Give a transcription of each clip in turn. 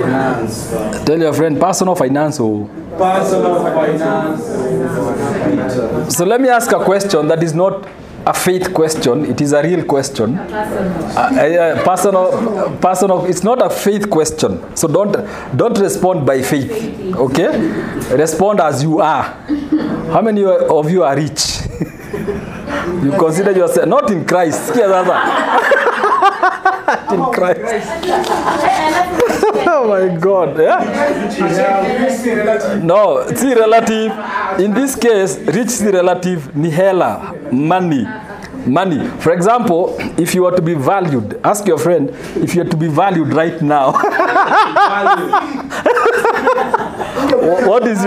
Finance. Tell your friend, personal finance. Personal finance. So let me ask a question that is not a faith question, it is a real question. Personal, it's not a faith question. So don't respond by faith, okay? Respond as you are. How many of you are rich? You consider yourself, not in Christ. In Christ. Oh my God. Yeah? No, see relative. In this case, rich see relative, nihela, money. Money. For example, if you are to be valued, ask your friend if you are to be valued right now. What is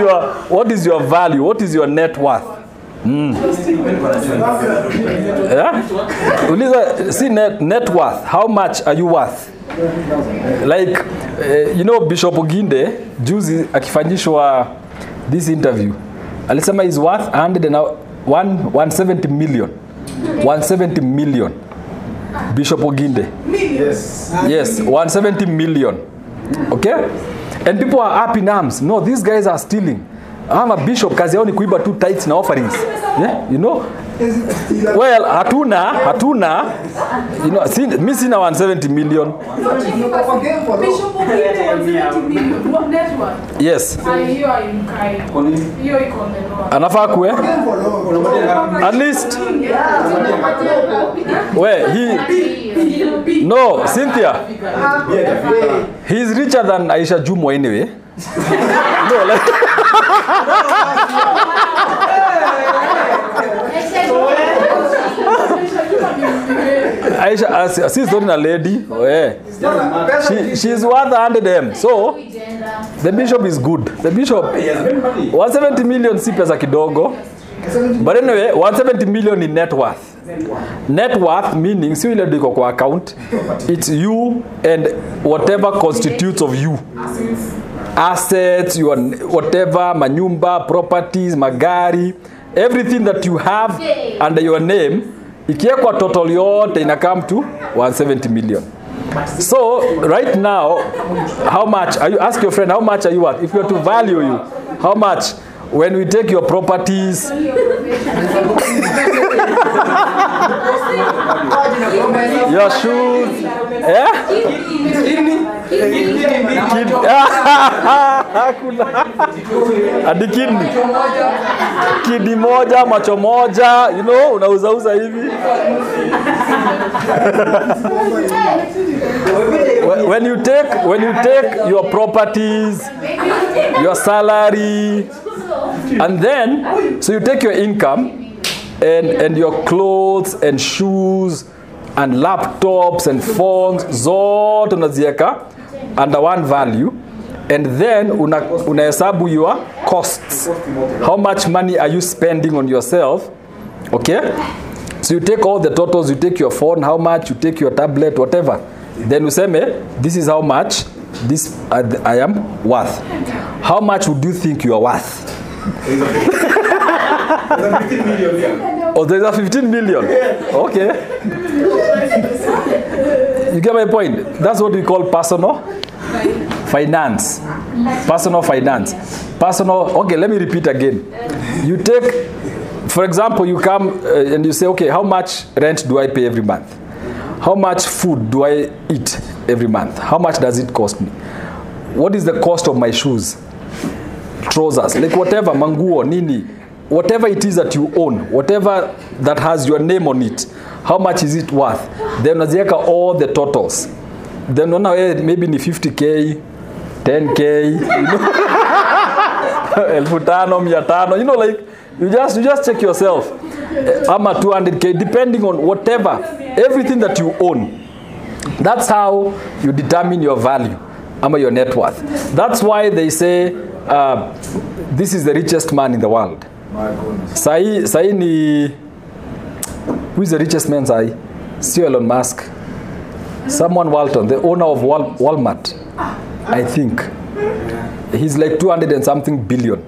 your value? What is your net worth? Yeah? See, net worth. How much are you worth? Like, you know, Bishop Oginde, juzi akifanyishwa this interview, alisema is worth 170 million. 170 million. Bishop Oginde. Yes, 170 million. Okay? And people are up in arms. No, these guys are stealing. I'm a bishop, kazi yao ni kuiba two tithes na offerings. Yeah, you know? Well, hatuna, you know, missina 170 million. Yes. Anafaa kuwe? At least. Where he? No, Cynthia. He's richer than Aisha Jumo anyway. No, like. Aisha, she's not a lady. Oh, yeah. She's worth 100 million. So the bishop is good. The bishop, 170 million si pesa kidogo. But anyway, 170 million in net worth. Net worth meaning, si ile ndiko kwa account, it's you and whatever constitutes of you. Assets, your whatever, manyumba, properties, magari, everything that you have under your name, ikiekwa total yote inakam to 170 million. So right now, how much are you? Ask your friend, how much are you worth? If you are to value you, how much? When we take your properties, your shoes, yeah? Adi kidney. Kidney moja, macho moja, you know, unauza hivi. When you take your properties, your salary, and then so you take your income and your clothes and shoes and laptops and phones, zote unazieka under one value, and then unahesabu your costs. How much money are you spending on yourself? Okay? So you take all the totals, you take your phone, how much, you take your tablet, whatever. Then you say, this is how much this I am worth. How much would you think you are worth? Oh, there's a 15 million. Okay. You get my point? That's what we call personal finance. Personal finance. Personal, okay, let me repeat again. You take, for example, you come and you say, okay, how much rent do I pay every month? How much food do I eat every month? How much does it cost me? What is the cost of my shoes? Trousers, like whatever, manguo, nini, whatever it is that you own, whatever that has your name on it, how much is it worth? Then unaziweka all the totals. Then unaona maybe ni 50k, 10k, you know? 1500, 500, you know, like you just check yourself. Ama 200k, depending on whatever, everything that you own. That's how you determine your value, ama your net worth. That's why they say this is the richest man in the world. Sai ni, who is the richest man? Sai, see Elon Musk, someone Walton, the owner of Walmart, I think. He's like 200 and something billion.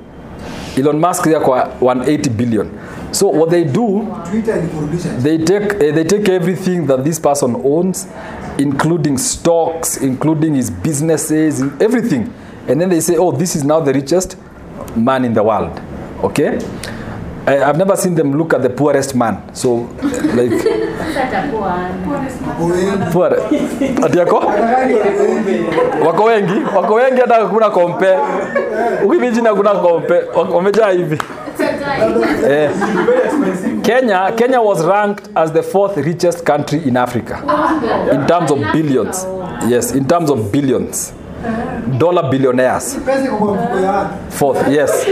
Elon Musk is 180 billion. So what they do, they take everything that this person owns, including stocks, including his businesses, everything. And then they say, oh, this is now the richest man in the world. Okay? I've never seen them look at the poorest man. So, like... Poor. Atiako? Wako wengi? Wako wengi hata kuna compare. Ukibiji na kuna compare. Wameja hivi. Kenya was ranked as the 4th richest country in Africa. In terms of billions. Yes, in terms of billions. Dollar billionaires. 4th, yes.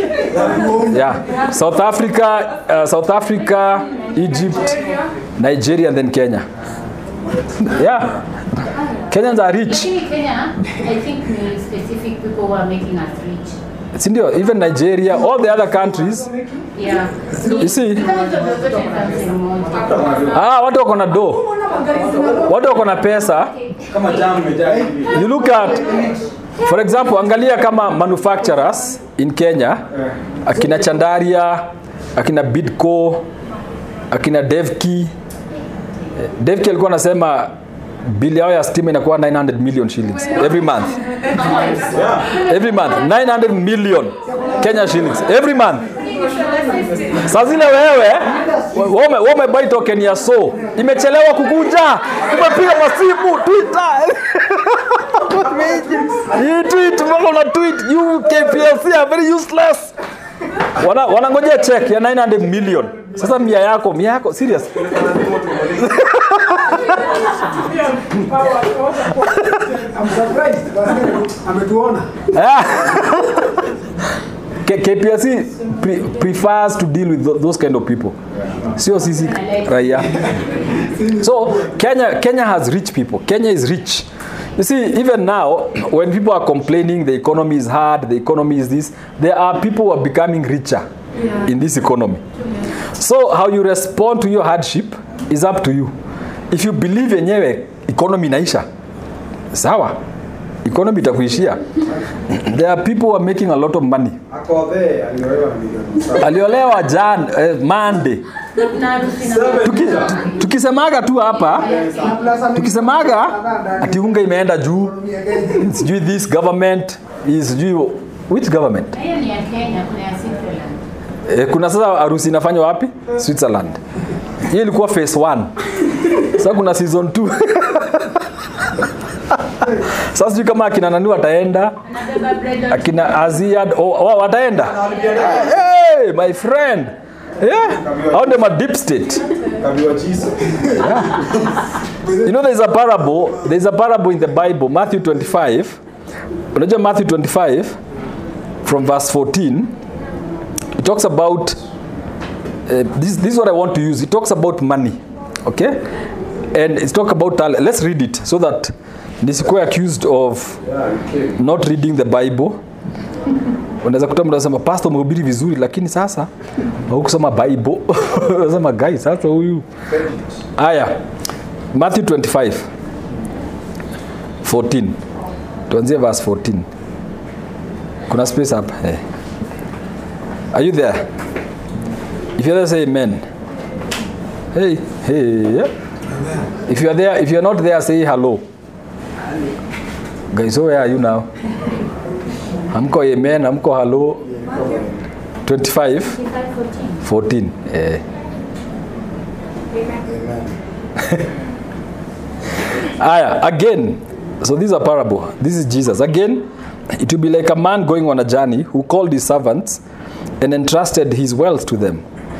Yeah. South Africa, Egypt, Nigeria, and then Kenya. Yeah. Kenyans are rich. In Kenya, I think specific people were making us rich. Even Nigeria, all the other countries. Yeah. You see? Watu wako na do. Watu wako na pesa. You look at, for example, angalia kama manufacturers in Kenya. Akina Chandaria, akina Bidco, akina Devki. Devki alikuwa anasema bill yao ya stima inakuwa 900 million shillings every month. Every month 900 million Kenya shillings every month. Sazile wewe wameboi token ya so imechelewa kukuja. Umepiga masimu Twitter. You tweet, mama na tweet, you KPRC are very useless. Wanangojea check ya 900 million. Sasa mia yako serious. I'm surprised ametuona. KPRC prefers to deal with those kind of people. Sio sisi raia. So Kenya has rich people. Kenya is rich. You see, even now, when people are complaining the economy is hard, the economy is this, there are people who are becoming richer in this economy. So how you respond to your hardship is up to you. If you believe yenyewe economy inaisha, sawa, economy itakuishia. There are people who are making a lot of money. Aliolewa John Mande. Tukisemaga tu hapa, tukisemaga ati unga imeenda juu, sijui this government is due. Which government? Kuna sasa harusi inafanywa wapi? Switzerland. Hii ilikuwa phase 1. Sasa kuna season 2. Sasa sijui kama akina nani wataenda, akina Aziad wataenda. Hey, my friend. Yeah, out of a deep state. You know, there's a parable in the Bible, Matthew 25. Matthew 25 from verse 14. It talks about, this is what I want to use. It talks about money, okay? And it's talk about talent. Let's read it so that nisikuwe accused of not reading the Bible. Unaweza kutamka unasema pastor mhubiri vizuri lakini sasa hukusoma Bible. Unasema guys sasa huyu. Haya. Matthew 25 14. Tuanzie verse 14. Kuna space hapa. Hey. Are you there? If you are there, say amen. Hey, hey. If you are there, if you are not there, say hello. Guys, where are you now? Hamko amen, hamko hello. 25? 14. Again, so this is a parable. This is Jesus. Again, it will be like a man going on a journey who called his servants and entrusted his wealth to them.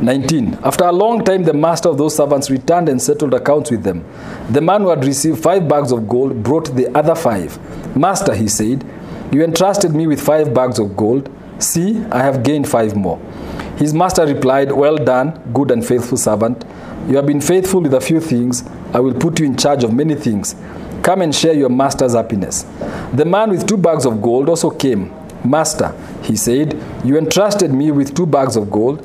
19. After a long time, the master of those servants returned and settled accounts with them. The man who had received 5 bags of gold brought the other 5. Master, he said, you entrusted me with 5 bags of gold. See, I have gained 5 more. His master replied, well done, good and faithful servant. You have been faithful with a few things. I will put you in charge of many things. Come and share your master's happiness. The man with 2 bags of gold also came. Master, he said, you entrusted me with 2 bags of gold.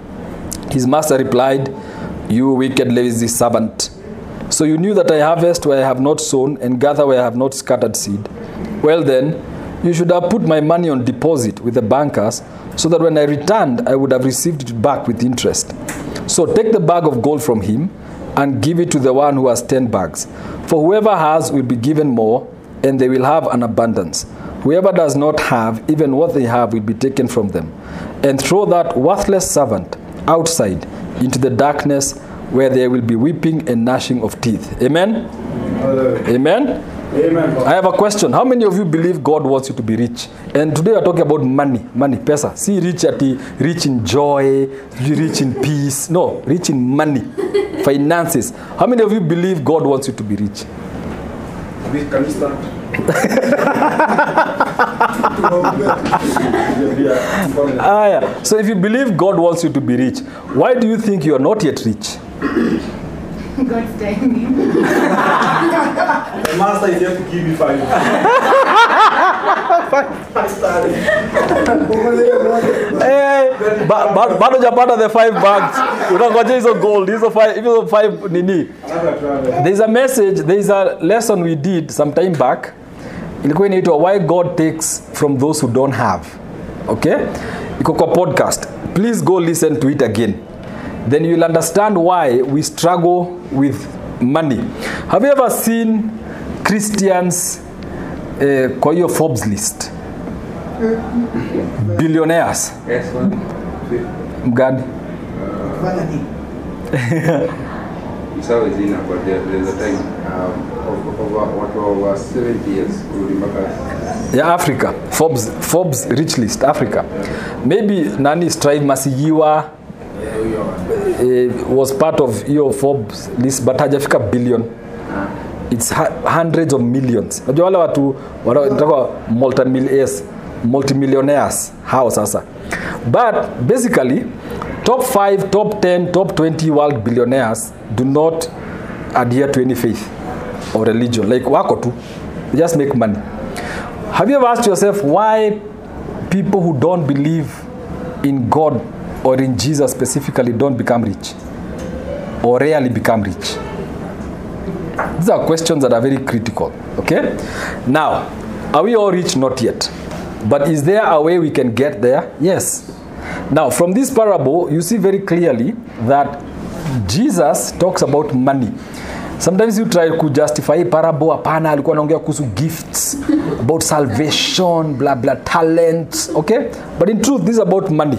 His master replied, you wicked, lazy servant. So you knew that I harvest where I have not sown and gather where I have not scattered seed. Well then, you should have put my money on deposit with the bankers so that when I returned, I would have received it back with interest. So take the bag of gold from him and give it to the one who has 10 bags. For whoever has will be given more, and they will have an abundance. Whoever does not have, even what they have will be taken from them. And throw that worthless servant outside into the darkness where there will be weeping and gnashing of teeth. Amen? Amen? Amen. I have a question. How many of you believe God wants you to be rich? And today we are talking about money, pesa. See, rich in joy, rich in peace. No, rich in money, finances. How many of you believe God wants you to be rich? Can we start? So if you believe God wants you to be rich, why do you think you are not yet rich? God's timing. The master is here to give you 5. 5 stars. Hey, bado japata the 5 bags. Unangoja hizo gold, hizo 5 nini. There's a message, there's a lesson we did some time back. Ilikuwa inaitwa Why God Takes from Those Who Don't Have. Okay? Iko kwa podcast. Please go listen to it again. Then you'll understand why we struggle with money. Have you ever seen Christians kwa hiyo Forbes list? Billionaires. Yes, one. Mgani? It's always in a, but there's a time over 70 years. Yeah, Africa. Forbes rich list, Africa. Maybe Nani Strive Masiyiwa was part of your Forbes list, but hajafika billion. It's hundreds of millions. Najua wale watu wanataka multimillionaires hao sasa. But basically, top 5, top 10, top 20 world billionaires do not adhere to any faith or religion. Like wako tu, they just make money. Have you ever asked yourself why people who don't believe in God or in Jesus specifically don't become rich or rarely become rich? These are questions that are very critical. Okay? Now, are we all rich? Not yet. But is there a way we can get there? Yes. Now, from this parable, you see very clearly that Jesus talks about money. Sometimes you try to justify parable, apana, alikuwa anaongea kuhusu gifts, about salvation, blah, blah, talents. Okay? But in truth, this is about money.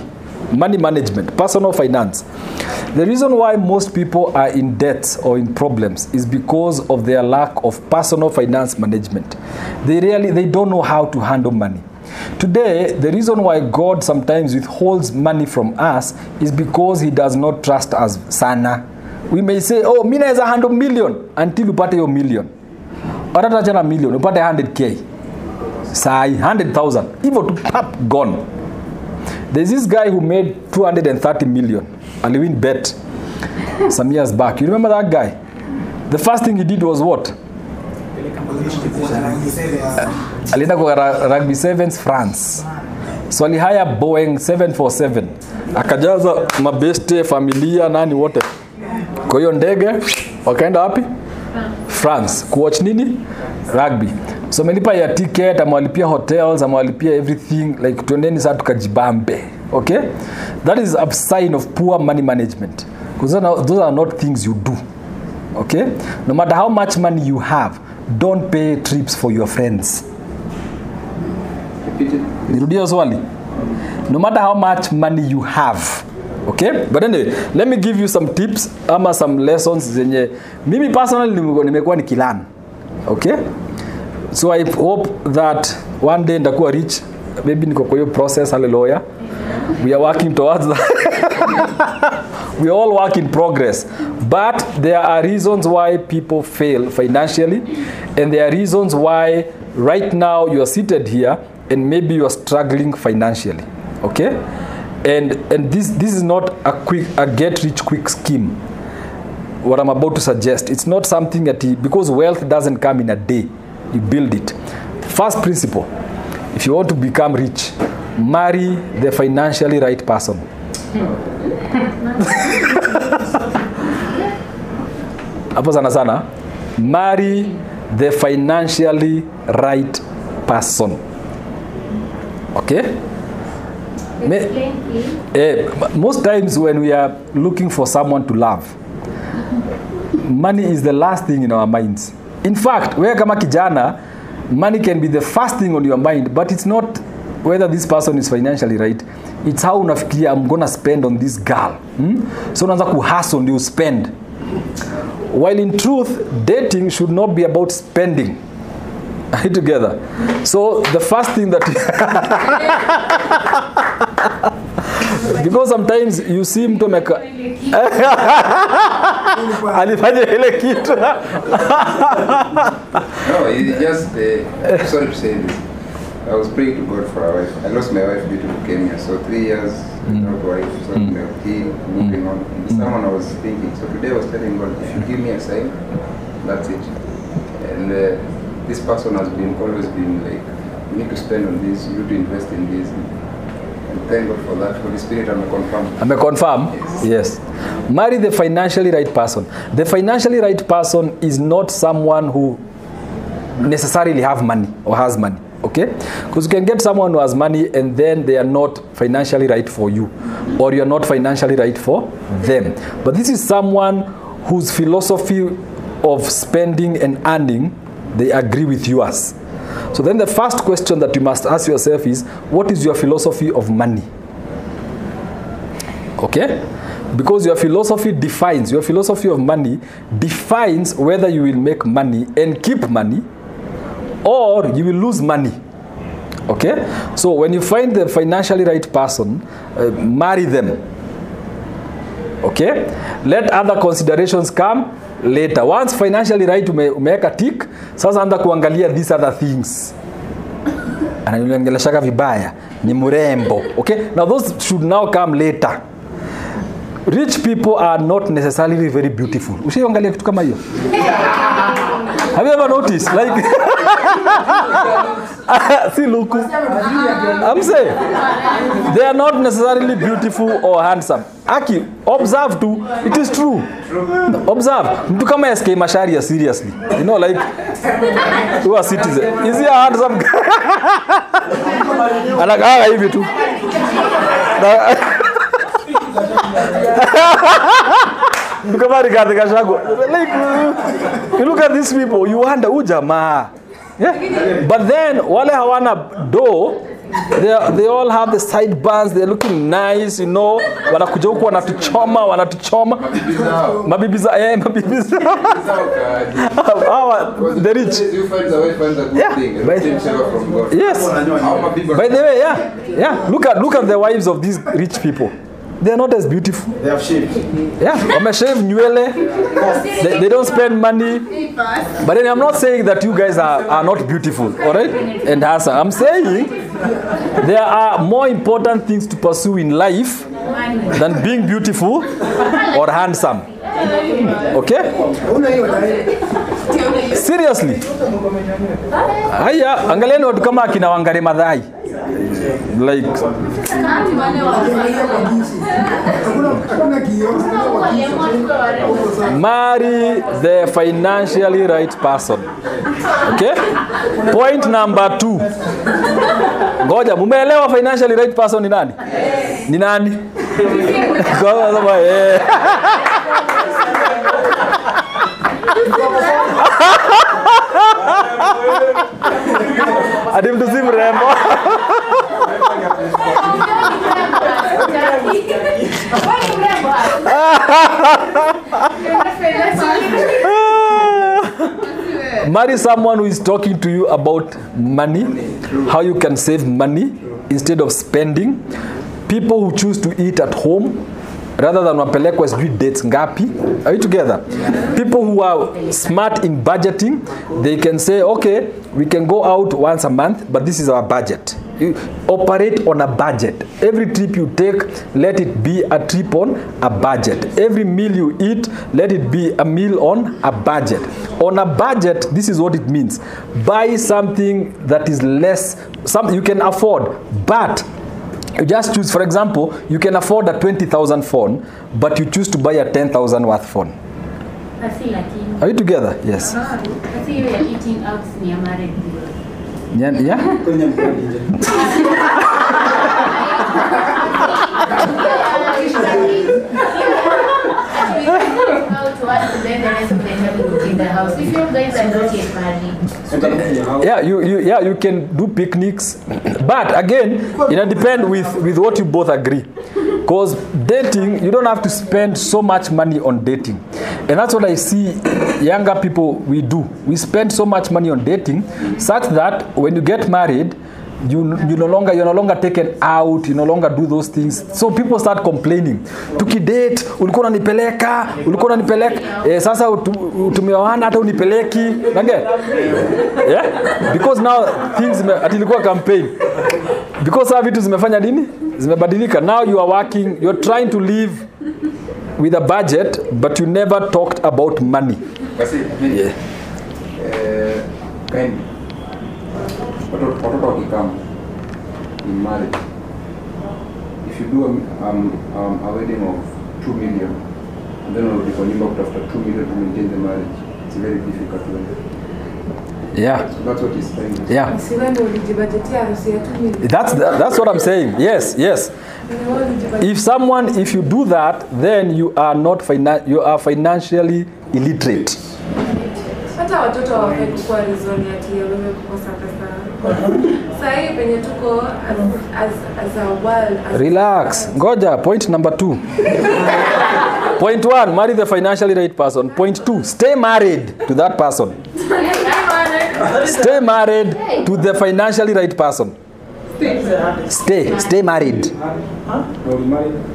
Money management, personal finance. The reason why most people are in debt or in problems is because of their lack of personal finance management. They don't know how to handle money. Today, the reason why God sometimes withholds money from us is because he does not trust us sana. We may say, oh, mina is 100 million until you pay your million. Or not a million, you pay 100K. Say 100,000. Even to pap gone. There's this guy who made 230 million and he win bet some years back. You remember that guy? The first thing he did was what? Alienda kwa rugby sevens France. So he hired Boeing 747. Akajaza mabeste, familia, nani wote. Kwa hiyo ndege, wakaenda wapi? France. Kuwatch nini? Rugby. So amelipa ya ticket, amewalipia hotels, amewalipia everything, like tuendeni saa tukajibambe. Okay? That is a sign of poor money management. Because those are not things you do. Okay? No matter how much money you have, don't pay trips for your friends. Nirudia swali. No matter how much money you have, Okay? But anyway, let me give you some tips ama some lessons zenye mimi personally nimekuwa nikilearn. Okay? So I hope that one day ndakuwa rich. Maybe niko kwa hiyo process, hallelujah. We are working towards that. We all work in progress. But there are reasons why people fail financially, and there are reasons why right now you are seated here and maybe you are struggling financially. Okay? And this is not a get-rich-quick scheme, what I'm about to suggest. It's not something that, because wealth doesn't come in a day, you build it. First principle, if you want to become rich, marry the financially right person. Hapo sana sana, marry the financially right person. Okay? Most times when we are looking for someone to love, money is the last thing in our minds. In fact, wewe kama kijana, money can be the first thing on your mind, but it's not whether this person is financially right. It's how unafikiria, I'm gonna spend on this girl. So unaanza kuhustle ndio spend. While in truth, dating should not be about spending. Are you together? So the first thing that because sometimes you see mtu meka alifanya ile kitu. No, it's just sorry to say this. I was praying to God for a wife. I lost my wife due to leukemia. So 3 years without wife, so moving on. And someone I was thinking. So today I was telling God, if you give me a sign, that's it. And this person has been always been like, you need to spend on this, you need to invest in this. And thank God for that. Holy Spirit, I'm a confirm. I'm a confirm? Yes. Yes. Marry the financially right person. The financially right person is not someone who necessarily have money or has money. Okay? Because you can get someone who has money and then they are not financially right for you, or you are not financially right for them. But this is someone whose philosophy of spending and earning, they agree with yours. So then the first question that you must ask yourself is, what is your philosophy of money? Okay? Because your philosophy of money defines whether you will make money and keep money, or you will lose money. Okay? So when you find the financially right person, marry them. Okay? Let other considerations come later. Once financially right, umeweka tick, sasa anda kuangalia these other things. Ananiangeleshaka vibaya, ni murembo. Okay? Now those should now come later. Rich people are not necessarily very beautiful. Ushaangalia kitu kama hiyo? Have you ever noticed? Like, see, look, I'm saying they are not necessarily beautiful or handsome. Aki, observe too. It is true. Observe. Mtu kama SK Masharia, seriously. You know, like, who are citizens? Is he a handsome guy? And like, ah, hivi tu. Like, you look at these people, you wonder, ujamaa. Yeah? But then, wale hawana do, they all have the sideburns, they're looking nice, you know. Wanakuja huku, wanatuchoma. Mabibiza. The rich. You find the wife and the good thing. Yes. By the way, yeah. Look at the wives of these rich people. They are not as beautiful. They have shaved. Yeah, they don't spend money. But then I'm not saying that you guys are not beautiful, all right? And handsome. I'm saying there are more important things to pursue in life than being beautiful or handsome. Okay? Seriously. Haya, angalieni watu kama akina Wangari Maathai. Like, marry the financially right person. Okay? Point number 2. Ngoja, mumeelewa financially right person ni nani? Ni nani? Adim to see Rambo. Marry someone who is talking to you about money, how you can save money instead of spending. People who choose to eat at home rather than wapelekwa sijui dates ngapi. Are you together? People who are smart in budgeting, they can say, okay, we can go out once a month, but this is our budget. You operate on a budget. Every trip you take, let it be a trip on a budget. Every meal you eat, let it be a meal on a budget. On a budget, this is what it means. Buy something that is less, something you can afford, but you just choose, for example, you can afford a 20,000 phone, but you choose to buy a 10,000 worth phone. Are you together? Yes. I see you are eating out in your married people. Yeah? You can do picnics, but again, it depends with what you both agree. Because dating, you don't have to spend so much money on dating. And that's what I see younger people, we do. We spend so much money on dating such that when you get married, you're no longer taken out, you no longer do those things. So people start complaining. Tukidate, ulikuwa unanipeleka, ulikuwa unanipeleka. Sasa tumeoana hata unipeleki. Yeah? Because now things atilikuwa campaign. Because our vitu zimefanya nini? Zimebadilika. Now you are working, you're trying to live with a budget, but you never talked about money. Yeah. Watoto wakikama in marriage, if you do a wedding of 2 million, and then we'll be going after 2 million to maintain the marriage, it's very difficult. Yeah. So that's what he's saying. Yeah. That's what I'm saying. Yes, yes. If you do that, then you are financially illiterate. Relax. Ngoja. Point number 2. Point 1, marry the financially right person. Point 2, stay married to that person. Stay married to the financially right person. Stay married.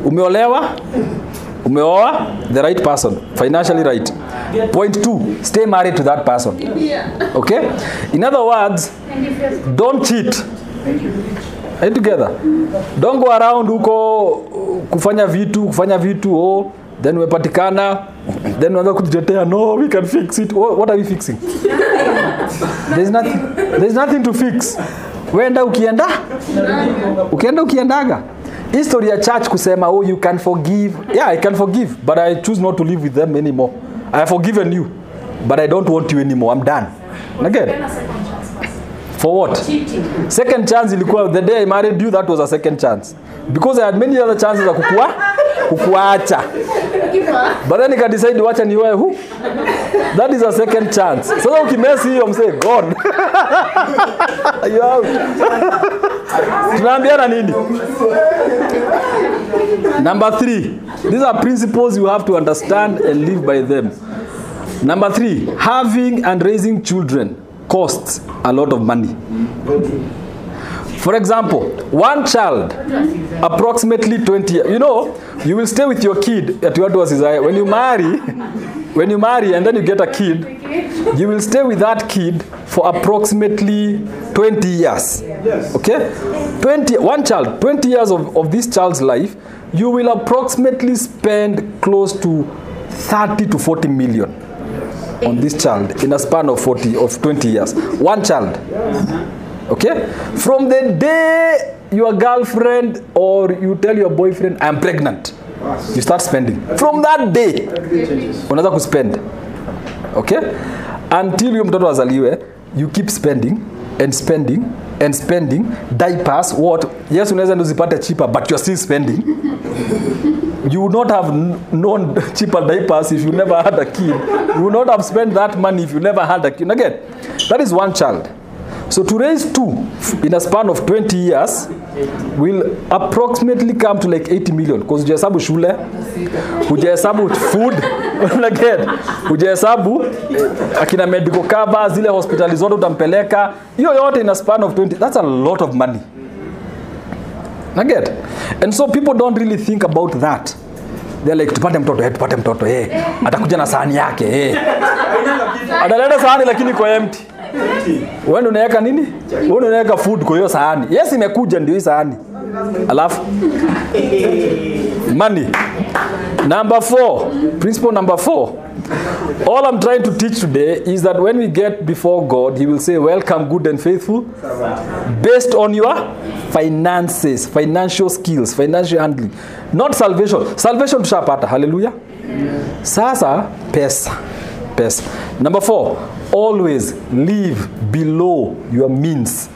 Umeolewa? Umeoa? The right person. Financially right. Point 2, stay married to that person. Okay? In other words, don't cheat. Are you together? Don't go around huko kufanya vitu, oh, then umepatikana, then unaanza kutetea, no, we can fix it. What are we fixing? There's nothing to fix. Wenda ukiendaga. History ya church kusema, oh, you can forgive. Yeah, I can forgive, but I choose not to live with them anymore. I have forgiven you, but I don't want you anymore. I'm done. Again. For what? Cheating. Second chance ilikuwa, the day I married you, that was a second chance. Because I had many other chances za kukuacha. But then you can decide wacha niwae who? That is a second chance. So now ukimesi hiyo msee gone. You out. Tunaambiana nini? Number 3. These are principles you have to understand and live by them. Number 3. Having and raising children costs a lot of money. For example, one child, approximately 20 years. You know, you will stay with your kid at what was his eye. When you marry and then you get a kid, you will stay with that kid for approximately 20 years. Okay? 20 years of this child's life, you will approximately spend close to 30 to 40 million on this child in a span of 20 years. One child. Okay? From the day your girlfriend or you tell your boyfriend, I'm pregnant, you start spending. From that day, unaanza kuspend. Okay? Until huyo mtoto azaliwe, you keep spending and spending and spending. Diapers, what? Yes, unaweza ndo zipate cheaper, but you're still spending. You would not have known cheaper diapers if you never had a kid. You would not have spent that money if you never had a kid. Again, that is one child. So to raise 2 in a span of 20 years will approximately come to like 80 million. Because hujahesabu shule, hujahesabu food, Unaked ujahesabu akina medical cover zile hospitali zote utampeleka, hiyo yote in a span of 20. That's a lot of money. Unaked? And so people don't really think about that. They're like, tupate mtoto, hey. Atakuja na sahani yake, hey. Ataleta sahani lakini kwa empty. Wewe unaweka nini? Wewe unaweka food kwa hiyo sahani. Yes, imekuja ndio hii sahani. Alafu money. Number 4. Principle number 4. All I'm trying to teach today is that when we get before God, He will say, welcome, good and faithful, based on your finances, financial skills, financial handling. Not salvation. Salvation tushapata. Hallelujah. Sasa, pesa. Pesa. Number 4. Always live below your means.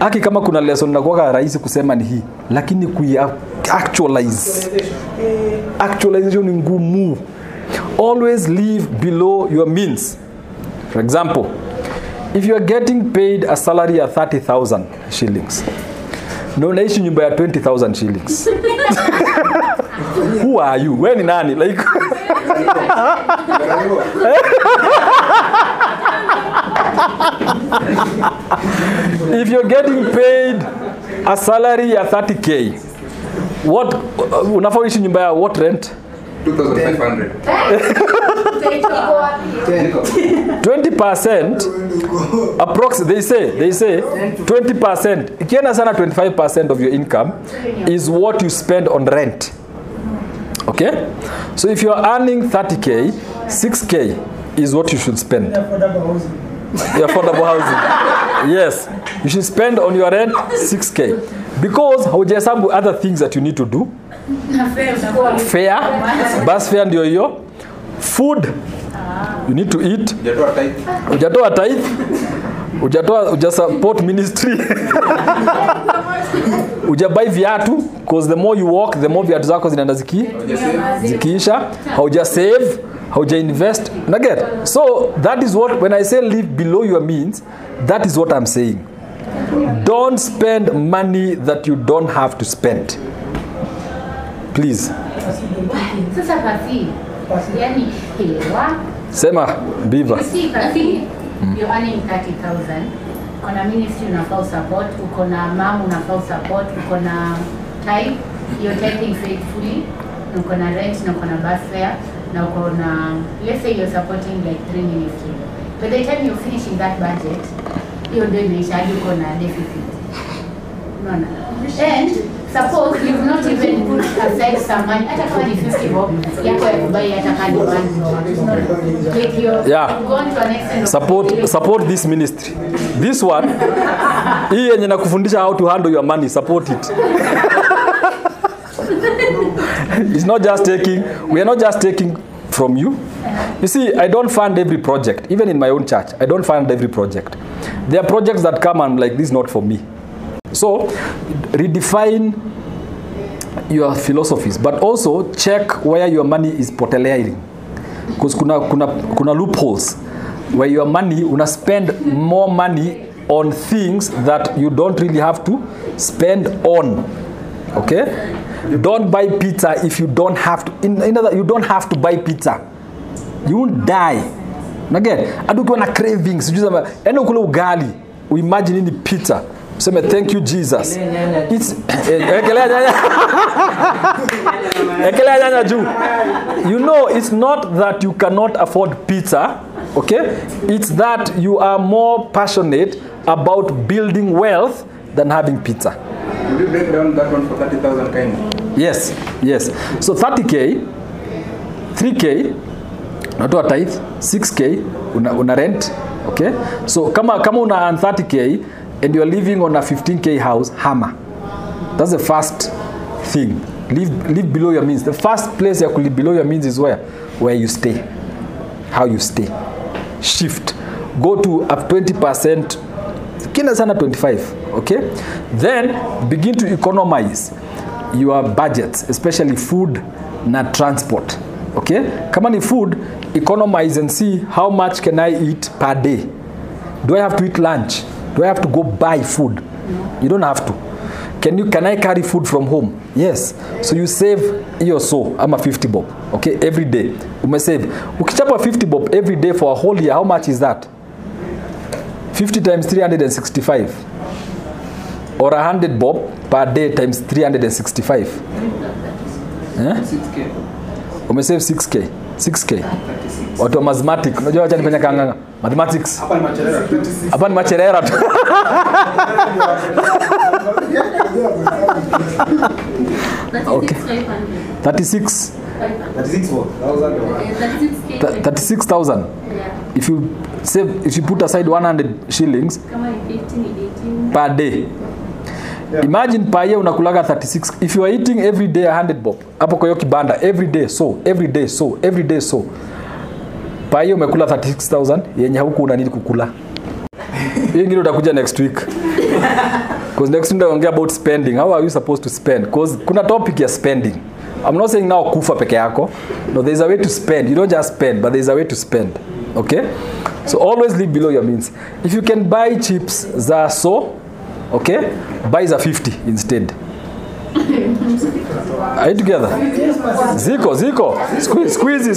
Aki kama kuna lesson na kuwaka rahisi kusema ni hii, lakini actualize. Actualization ni ngumu. Always live below your means. For example, if you are getting paid a salary of 30,000 shillings, no nation you buy 20,000 shillings. Who are you? When in any like if you're getting paid a salary at 30k, what unafawishi nyumba ya what rent? 2,500. 20% approx they say 20%. Ikienda sana 25% of your income is what you spend on rent. Okay? So if you're earning 30k, 6k is what you should spend. Affordable housing. Yes. You should spend on your rent 6k. Because there are some other things that you need to do. Fair. Bus fare and your food. You need to eat. Ujatoa tithe. Uja support ministry. Uja buy viatu. Because the more you walk, the more viatu zako zinaenda zikiisha. Hauja save. How do you invest? Nugget. So that is what, when I say live below your means, that is what I'm saying. Don't spend money that you don't have to spend. Please. Sema, Biva. You're earning 30,000. Kuna ministry unafaa support, kuna mom unafaa support, kuna tithe, you're tithing faithfully, kuna rent, kuna bus fare. Now, let's say you're supporting like 3 ministries. By the time you're finishing that budget, you're doing a deficit. No. And suppose you've not even put aside some money at a 40-50 bob. Yeah. Support this ministry. This one, hii yenye nakufundisha how to handle your money. Support it. It's not just taking, we are not just taking from you. You see, I don't fund every project. Even in my own church, I don't fund every project. There are projects that come and I'm like, this is not for me. So, redefine your philosophies, but also check where your money is poteleating. Because kuna loopholes where your money, una spend more money on things that you don't really have to spend on. Okay? Don't buy pizza if you don't have to. In other, you don't have to buy pizza. You won't die. Again, I do want cravings. Eno kula ugali. We imagine ni pizza. Say, thank you, Jesus. It's you know, it's not that you cannot afford pizza. Okay? It's that you are more passionate about building wealth than having pizza. Will you break down that one for 30,000 kind? Yes. So 30k, 3k, unatoa tithe, 6k, una rent, okay? So kama una earn 30k and you are living on a 15k house, hammer. That's the first thing. Live below your means. The first place you live below your means is where? Where you stay. How you stay. Shift. Go to up 20%. Kina sana 25, okay? Then begin to economize your budgets, especially food and transport, okay? Kama ni food, economize and see how much can I eat per day. Do I have to eat lunch? Do I have to go buy food? You don't have to. Can I carry food from home? Yes. So you save your so I'm a 50 bob. Okay, every day. You must save. Ukichapa 50 bob every day for a whole year, how much is that? 50 times 365. Or 100 bob per day times 365. Eh? 6K. You must save 6K. 6K. What a mathematics. No, you can't mathematics. Upon much error. Okay. 36. 36,000. Yeah. If you save, if you put aside 100 shillings per day. Yeah. Imagine per year unakulaga 36. If you are eating every day 100 bob, hapo kwa hiyo kibanda every day so. Per year umekula 36,000 yenye huko una nini kukula. Hiyo ngine utakuja next week. Because next week we'll talk about spending. How are you supposed to spend? Because kuna topic ya spending. I'm not saying now kufa peke yako. No, there's a way to spend. You don't just spend, but there's a way to spend. Okay? So always live below your means. If you can buy chips za so, okay, buy the 50 instead. Are you together? Ziko. Squeeze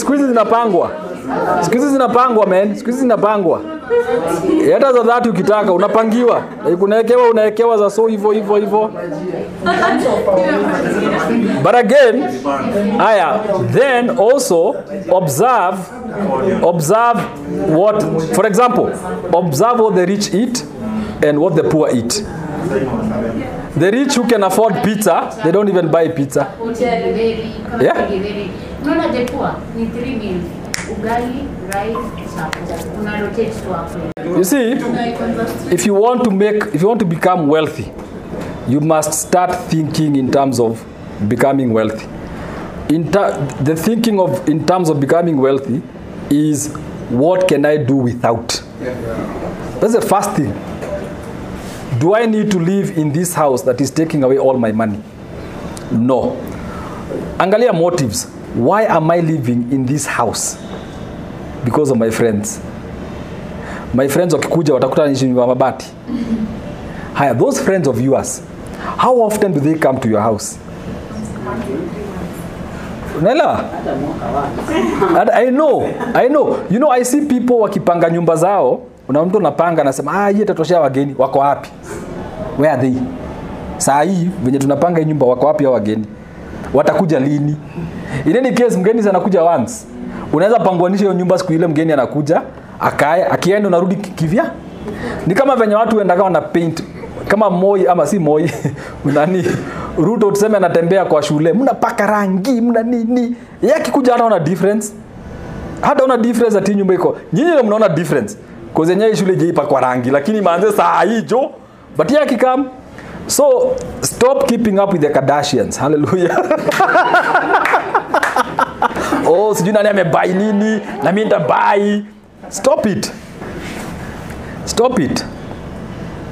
zinapangwa. Man. Hata za dhati ukitaka unapangiwa. Unaekewa za so hivyo. But again, then also observe what, for example, observe what the rich eat and what the poor eat. The rich who can afford pizza, they don't even buy pizza. Hotel, baby. Yeah? No, not the poor. Ni 3 meals. Ugali, rice, chapati. You see, if you want to become wealthy, you must start thinking in terms of becoming wealthy. The thinking in terms of becoming wealthy is, what can I do without? That's the first thing. Do I need to live in this house that is taking away all my money? No. Angalia motives. Why am I living in this house? Because of my friends. My friends wakikuja watakuta nishi nyumba mabati. Haya, those friends of yours, how often do they come to your house? Unaelewa? I know. You know, I see people wakipanga nyumba zao. Una mtu unapanga anasema yeye atatoshea wageni wako wapi? Where are they? Saa hii venye tunapanga nyumba wako wapi hao wageni? Watakuja lini? In any case mgeni anakuja once. Unaweza panguanisha hiyo nyumba siku ile mgeni anakuja, akae, akienda unarudi kivya? Ni kama venye watu waendaga wana paint kama Moi ama si Moi. Unani Ruto tuseme anatembea kwa shule, mnapaka rangi, mna nini? Yeye akikuja anaona difference. Hata una difference ati nyumba iko. Nyinyi ndio mnaona difference. Kuzenye shule jeipa kwa rangi lakini manze saa hiyo but yake come. So stop keeping up with the Kardashians. Hallelujah. Oh, sijui nani amebai nini na mimi ndabai. Stop it.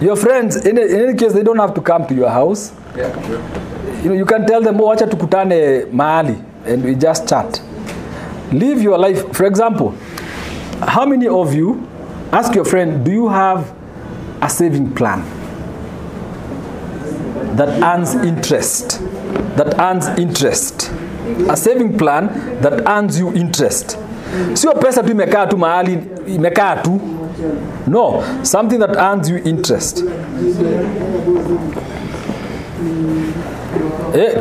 Your friends in any case they don't have to come to your house. Yeah. You know, you can tell them, oh, acha tukutane mahali and we just chat. Live your life. For example, how many of you ask your friend, do you have a saving plan that earns interest? A saving plan that earns you interest. Sio pesa tu imekaa tu mahali, imekaa tu. No, something that earns you interest.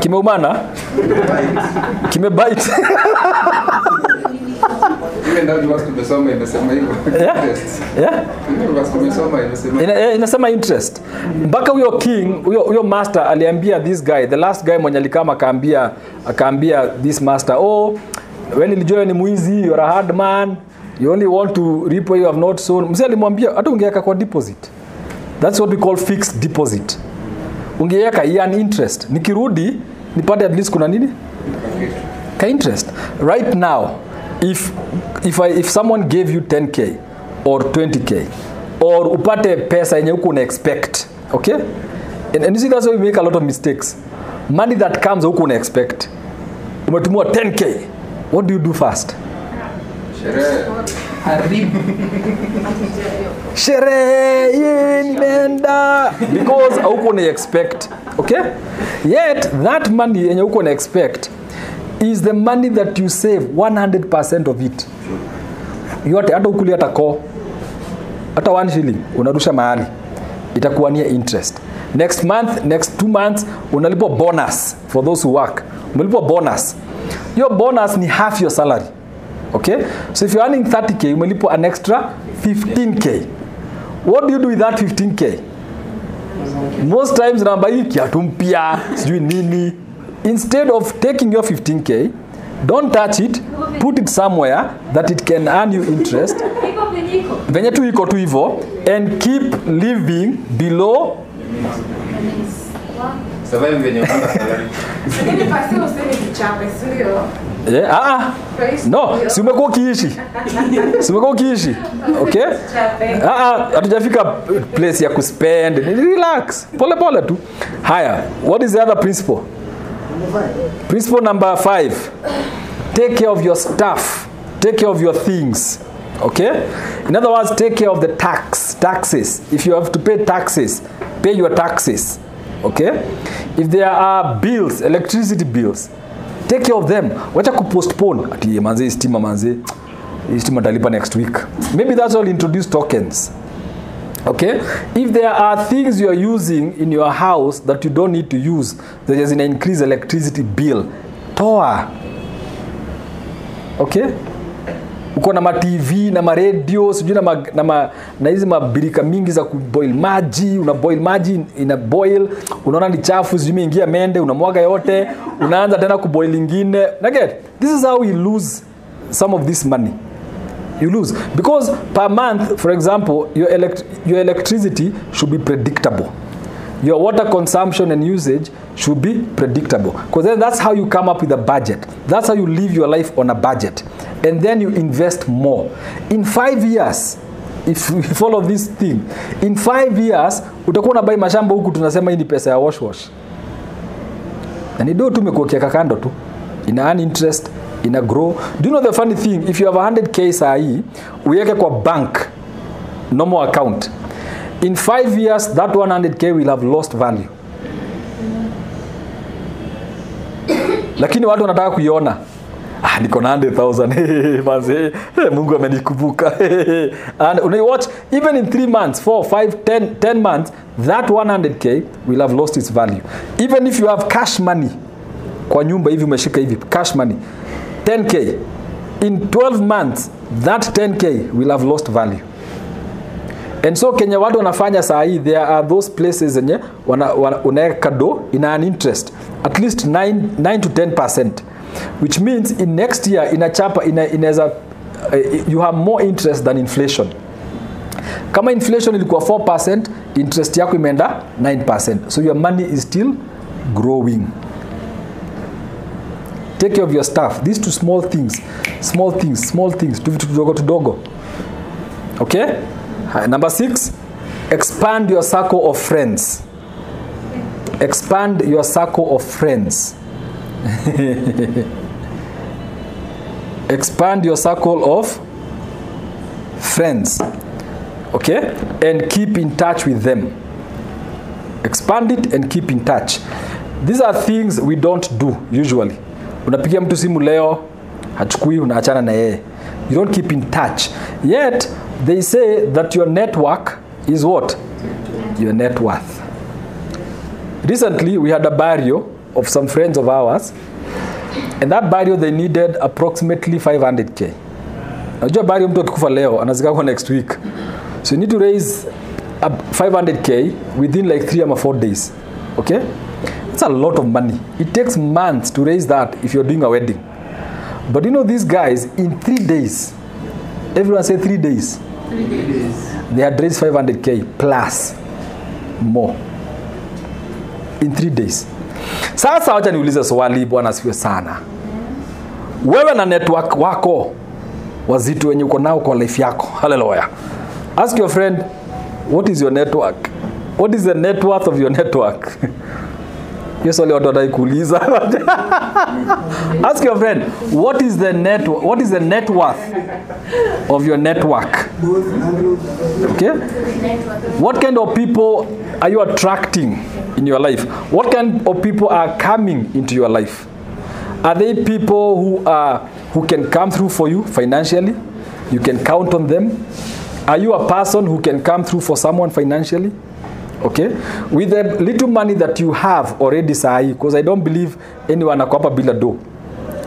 Kimeumana? Kimebite. Inasema interest. Mpaka huyo king, huyo master aliambia this guy, the last guy mwenye alikama akaambia this master, oh, when nilijua ni muizi, you're a hard man, you only want to reap what you have not sown. Mzee alimwambia hata ungeweka kwa deposit. That's what we call fixed deposit. Ungeweka ian interest. Nikirudi nipate at least kuna nini? Ka interest. Right now, if someone gave you 10k or 20k or upate pesa yenye uko una expect, okay? And you see, that's why we make a lot of mistakes. Money that comes uko una expect. Umetumwa 10k. What do you do first? Sherehe. Haribu. Sherehe yeye nimeenda. Because hauko na expect, okay? Yet that money yenye hauko na expect is the money that you save 100% of it. Yote hata ukuli hata ko hata 1 shilling unarusha mahali itakuwa ni interest. Next month, next 2 months unalipo bonus for those who work. Unalipo bonus. Your bonus ni half your salary. Okay? So if you're earning 30k, umelipo an extra 15k. What do you do with that 15k? Most times instead of taking your 15k, don't touch it, put it somewhere that it can earn you interest. And keep living below. No, sumeko kiishi. Okay? Atujafika place ya kuspend. Relax. Pole pole tu. Haya. What is the other principle? Principle number 5. Take care of your stuff. Take care of your things. Okay? In other words, take care of the taxes. If you have to pay taxes, pay your taxes. Okay? If there are bills, electricity bills, take care of them. Wacha kupostpone. Ati manze, istima talipa next week. Maybe that's all introduced tokens. Okay? If there are things you are using in your house that you don't need to use, there is an increased electricity bill. Toa. Okay? Uko na ma TV, na ma radio, siju na hizi mabirika mingi za kuboil maji, unaboil maji, inaboil, unaona ni chafu, siju mingia mende, unamwaga yote, unaanza tena kuboil ingine. Again, this is how you lose some of this money. You lose. Because per month, for example, your electricity should be predictable. Your water consumption and usage should be predictable. Because then that's how you come up with a budget. That's how you live your life on a budget. And then you invest more. In 5 years, if you follow this thing, in 5 years, utakuwa na buy mashamba huku tunasema hii ni pesa ya wash. Na ni do tu mekokia kakando tu. Ina an interest, ina grow. Do you know the funny thing? If you have 100k sahi, uweke kwa bank, normal account. In 5 years, that 100k will have lost value. Lakini watu wanataka kuiona. Ah, niko na 100,000. Manze, Mungu amenikumbuka. And when you watch, even in 3 months, 4, 5, 10 months, that 100k will have lost its value. Even if you have cash money, kwa nyumba hivi umeshika hivi, cash money, 10k. In 12 months, that 10k will have lost value. And so Kenya watu wanafanya sahi, there are those places enye unaweka do ina an interest at least 9 to 10%, which means in next year you have more interest than inflation. Kama inflation ilikuwa 4%, interest yako imeenda 9%. So your money is still growing. Take care of your stuff. These two small things tudogo. Okay? Number 6, expand your circle of friends. Expand your circle of friends. Expand your circle of friends. Okay? And keep in touch with them. Expand it and keep in touch. These are things we don't do usually. Unapigia mtu simu leo, hachukui, unaachana na yeye. You don't keep in touch. Yet, they say that your network is what? Your net worth. Recently, we had a burial of some friends of ours. And that burial, they needed approximately 500k. Najua burial mtu akikufa leo, anazikakwa next week. So you need to raise 500k within like 3 or 4 days. Okay? It's a lot of money. It takes months to raise that if you're doing a wedding. But you know these guys, in 3 days, everyone say 3 days. 3 days. They had raised 500k plus more. In 3 days. Sasa wacha niulize swali bwana sifiwe sana. Wewe na network wako wazito wenye uko nao kwa life yako. Hallelujah. Ask your friend, what is your network? What is the net worth of your network? Hiyo swali watu wataki kuuliza. Ask your friend, what is the net worth of your network? Okay? What kind of people are you attracting in your life? What kind of people are coming into your life? Are they people who can come through for you financially? You can count on them. Are you a person who can come through for someone financially? Okay? With the little money that you have already, sahi, because I don't believe anyone akwapa bila do.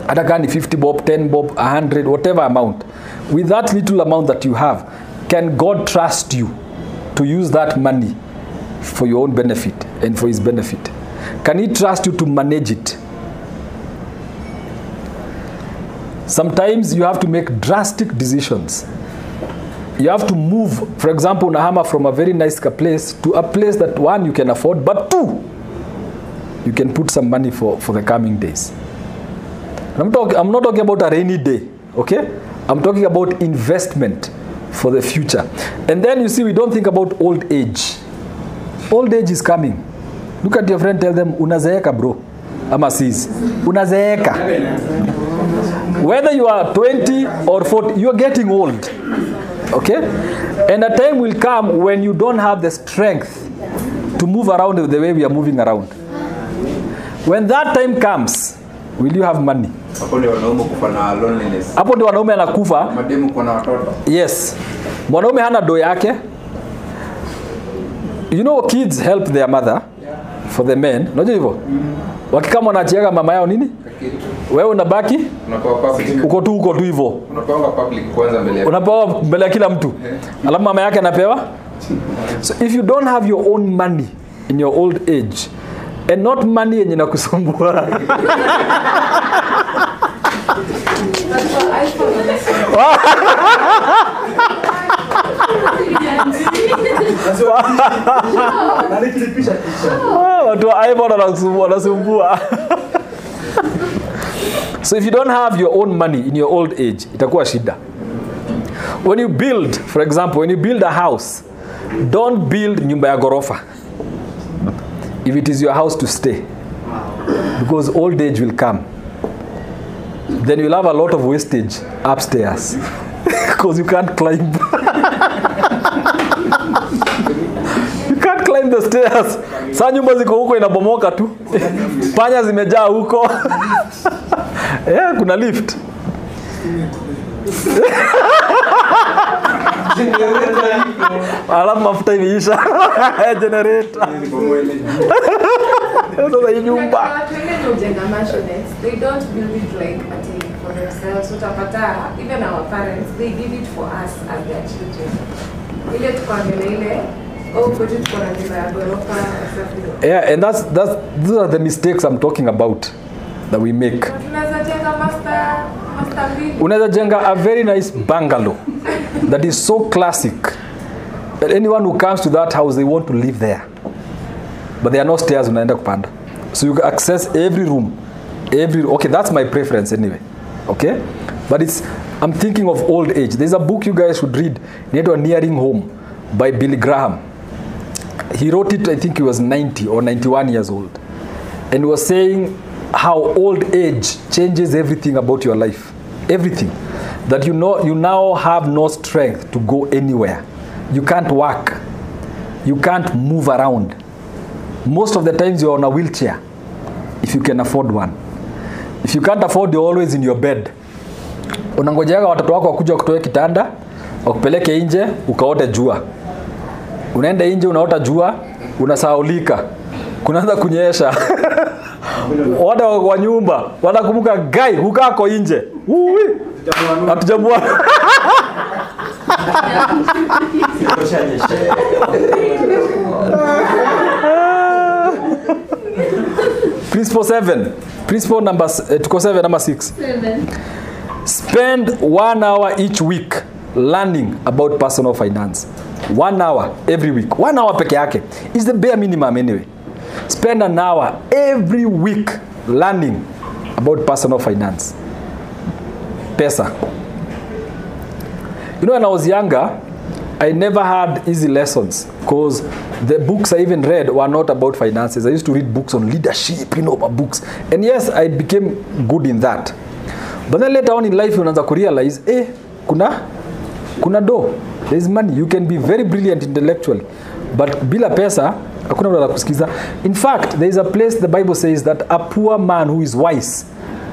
Adakani 50 bob, 10 bob, 100, whatever amount. With that little amount that you have, can God trust you to use that money for your own benefit and for his benefit? Can he trust you to manage it? Sometimes you have to make drastic decisions. You have to move, for example, unahama from a very nice place to a place that one, you can afford, but two, you can put some money for the coming days. I'm not talking about a rainy day, okay? I'm talking about investment for the future. And then you see, we don't think about old age. Old age is coming. Look at your friend, tell them, unazeeka bro, amasis, unazeeka. Whether you are 20 or 40, you are getting old. Okay? And a time will come when you don't have the strength to move around the way we are moving around. When that time comes, will you have money? Hapo ndio wanaume anakufa. Mademu kuna watoto. Yes. Mwanaume hana do yake. You know, kids help their mother for the men. Unajua hivyo? Wakikama wanachiaga mama yao nini? Wewe unabaki? Unakuwa public. Uko tu hivyo. Unakuwa public kwanza mbele yako. Unapewa mbele ya kila mtu. Alafu mama yake anapewa. So if you don't have your own money in your old age and not money yenye inakusumbua. So if you don't have your own money in your old age, itakuwa shida. When you build, for example, when you build a house, don't build nyumba ya gorofa. If it is your house to stay, because old age will come. Then you'll have a lot of wastage upstairs because you can't climb. You can't climb the stairs. Saa nyumba ziko huko inabomoka tu. Panya zimejaa huko. Yeah, kuna lift. Alafu mafuta imeisha. Generator. Sasa nyumba. They don't build it like a thing for themselves. Utapata, even our parents, they give it for us as their children. Yeah, and those are the mistakes I'm talking about that we make. Unaweza jenga a very nice bungalow that is so classic that anyone who comes to that house, they want to live there. But there are no stairs unaenda kupanda. So you can access every room. Okay, that's my preference anyway. Okay? But I'm thinking of old age. There's a book you guys should read, Nearing Home by Billy Graham. He wrote it, I think he was 90 or 91 years old. And was saying how old age changes everything about your life. Everything. That you now have no strength to go anywhere. You can't walk. You can't move around. Most of the times you're on a wheelchair, if you can afford one. If you can't afford, you're always in your bed. Unangojeaga watoto wako wakuja kutoe kitanda, wakupeleke nje, ukaote jua. Unaenda nje, unaota jua, unasahaulika. Kunaanza kunyesha. Wada wa nyumba, wanakumbuka guy, hukako nje. Uwi. Hatujamwona. Principle number 6. Spend 1 hour each week learning about personal finance. 1 hour every week. 1 hour peke yake is the bare minimum anyway. Spend an hour every week learning about personal finance. Pesa. You know, when I was younger, I never had easy lessons because the books I even read were not about finances. I used to read books on leadership, you know, books. And yes, I became good in that. But then later on in life, you have to realize, eh, kuna do. There is money. You can be very brilliant intellectually. But bila pesa, hakuna mtu atakusikiza. In fact, there is a place the Bible says that a poor man who is wise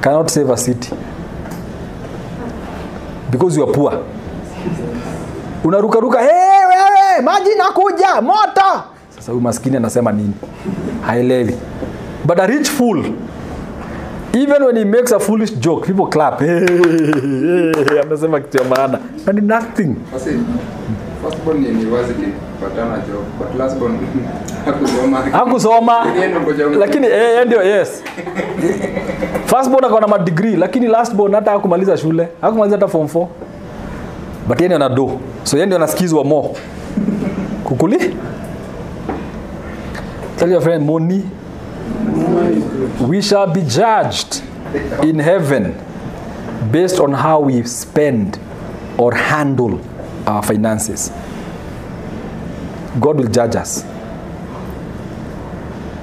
cannot save a city. Because you are poor. Unarukaruka, hey, wewe, maji nakuja, moto. Sasa huyu maskini anasema nini? Haelewi. But a rich fool, even when he makes a foolish joke, people clap. Hey, amesema kitu ya maana. And nothing. Firstborn ni university, patana job, but lastborn hakusoma. Lakini ndio yes. Firstborn akaona ma degree, lakini lastborn hata hakumaliza shule, hakumaliza hata form 4. But yeye ana do. So yeye ndio anasikizwa more. Kukuli? Tell your friend money. We shall be judged in heaven based on how we spend or handle our finances. God will judge us.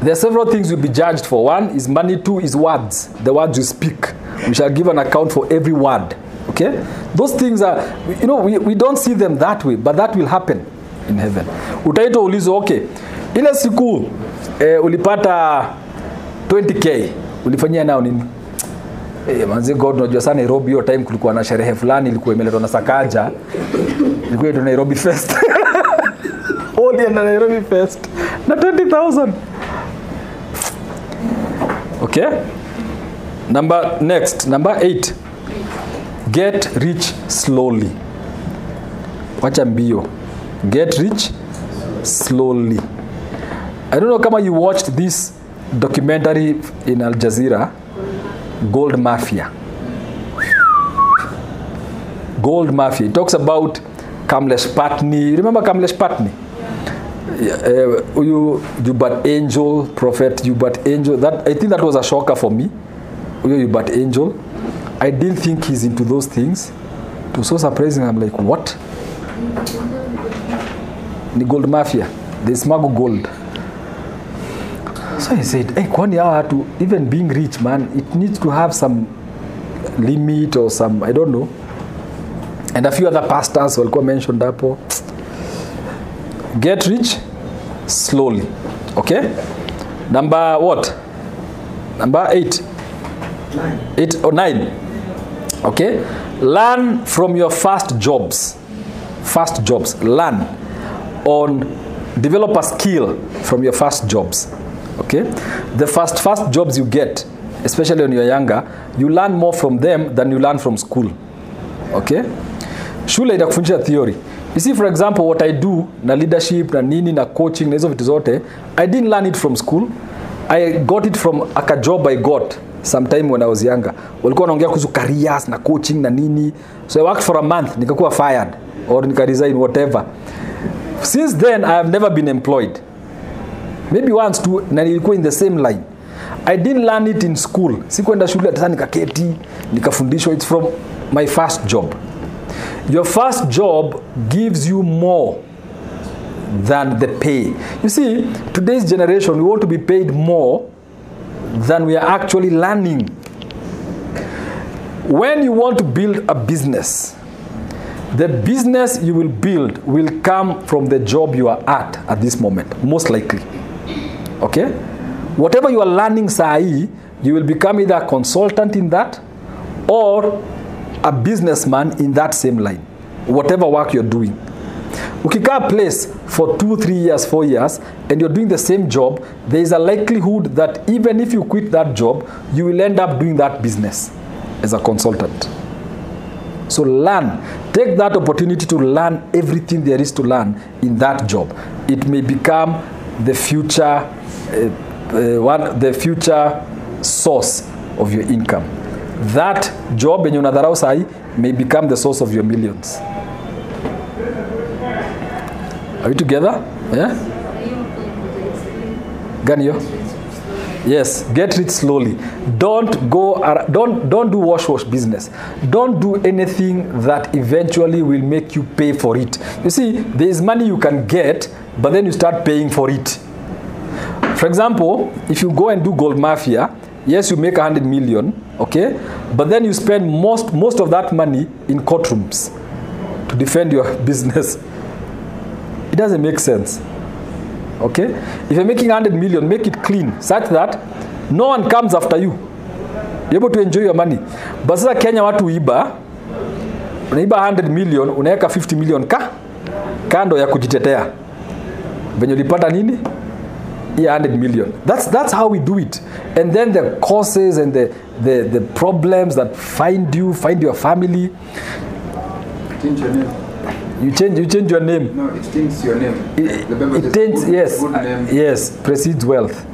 There are several things you'll be judged for. One is money, two is words, the words you speak. We shall give an account for every word. Okay? Those things are, you know, we don't see them that way, but that will happen in heaven. Utaito ulizo, okay. Ile siku ulipata 20k. Ulifanyia nao nini? Eh, manzi God unajua sana Nairobi hiyo time kulikuwa na sherehe fulani ilikuwa imeletwa na Sakaja. Ilikuwa ni Nairobi Fest. Only na Nairobi Fest. Na 20,000. Okay? Number 8. Get rich slowly. Wacha mbio. Get rich slowly. I don't know kama you watched this documentary in Al Jazeera, Gold Mafia. Gold Mafia. It talks about Kamlesh Patni. Remember Kamlesh Patni? Prophet Hubert Angel. That, I think that was a shocker for me. Hubert Angel. I didn't think he's into those things. It was so surprising. I'm like, what? The Gold Mafia. They smuggle gold. So he said, hey, kwani hawa watu, even being rich, man, it needs to have some limit or some, I don't know. And a few other pastors walikuwa mentioned hapo. Get rich slowly. Okay? Number what? Number 9. Okay? Learn from your first jobs. First jobs. Learn on, develop a skill from your first jobs. Okay, the first jobs you get, especially when you're younger, you learn more from them than you learn from school. Okay, shule inakufundisha theory. You see, for example, what I do na leadership na nini na coaching na hizo vitu zote, I didn't learn it from school. I got it from a job I got sometime when I was younger. Walikuwa wanaongea kuhusu careers na coaching na nini, so I worked for a month, nikakuwa fired or nikaresign, whatever. Since then, I have never been employed. Maybe once two, na nilikuwa in the same line. I didn't learn it in school. Sikuenda shule hata nikaketi, nikafundishwa. It's from my first job. Your first job gives you more than the pay. You see, today's generation, we want to be paid more than we are actually learning. When you want to build a business, the business you will build will come from the job you are at this moment, most likely. Okay? Whatever you are learning, Sai, you will become either a consultant in that or a businessman in that same line. Whatever work you're doing. Ukikaa place for 2, 3 years, 4 years, and you're doing the same job, there is a likelihood that even if you quit that job, you will end up doing that business as a consultant. So learn. Take that opportunity to learn everything there is to learn in that job. It may become the future the future source of your income. That job in your nadharau sahi may become the source of your millions. Are we together? Yeah? Ganyo? Yes, get rich slowly. Don't go around, don't do wash business. Don't do anything that eventually will make you pay for it. You see, there is money you can get, but then you start paying for it. For example, if you go and do gold mafia, yes, you make 100 million, okay? But then you spend most of that money in courtrooms to defend your business. It doesn't make sense, okay? If you're making 100 million, make it clean, such that no one comes after you. You're able to enjoy your money. But sasa Kenya watu unaiba 100 million, unaweka 50 million kando ya kujitetea. Venye ulipata nini? Yeah, 100 million. That's how we do it. And then the causes and the problems that find your family. Change your name. You change your name. No, it taints your name. It taints, yes. Good name. Yes, precedes wealth.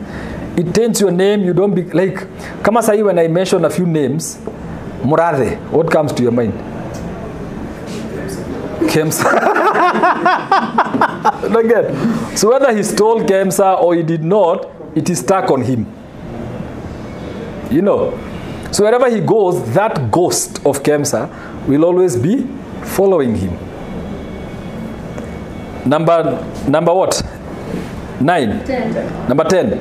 It taints your name. You don't be like kama sahi when I mention a few names, Murade, what comes to your mind? Kemsa. Not good. So whether he stole Kemsa or he did not, it is stuck on him. You know. So wherever he goes, that ghost of Kemsa will always be following him. Number what? 9. 10. Number 10.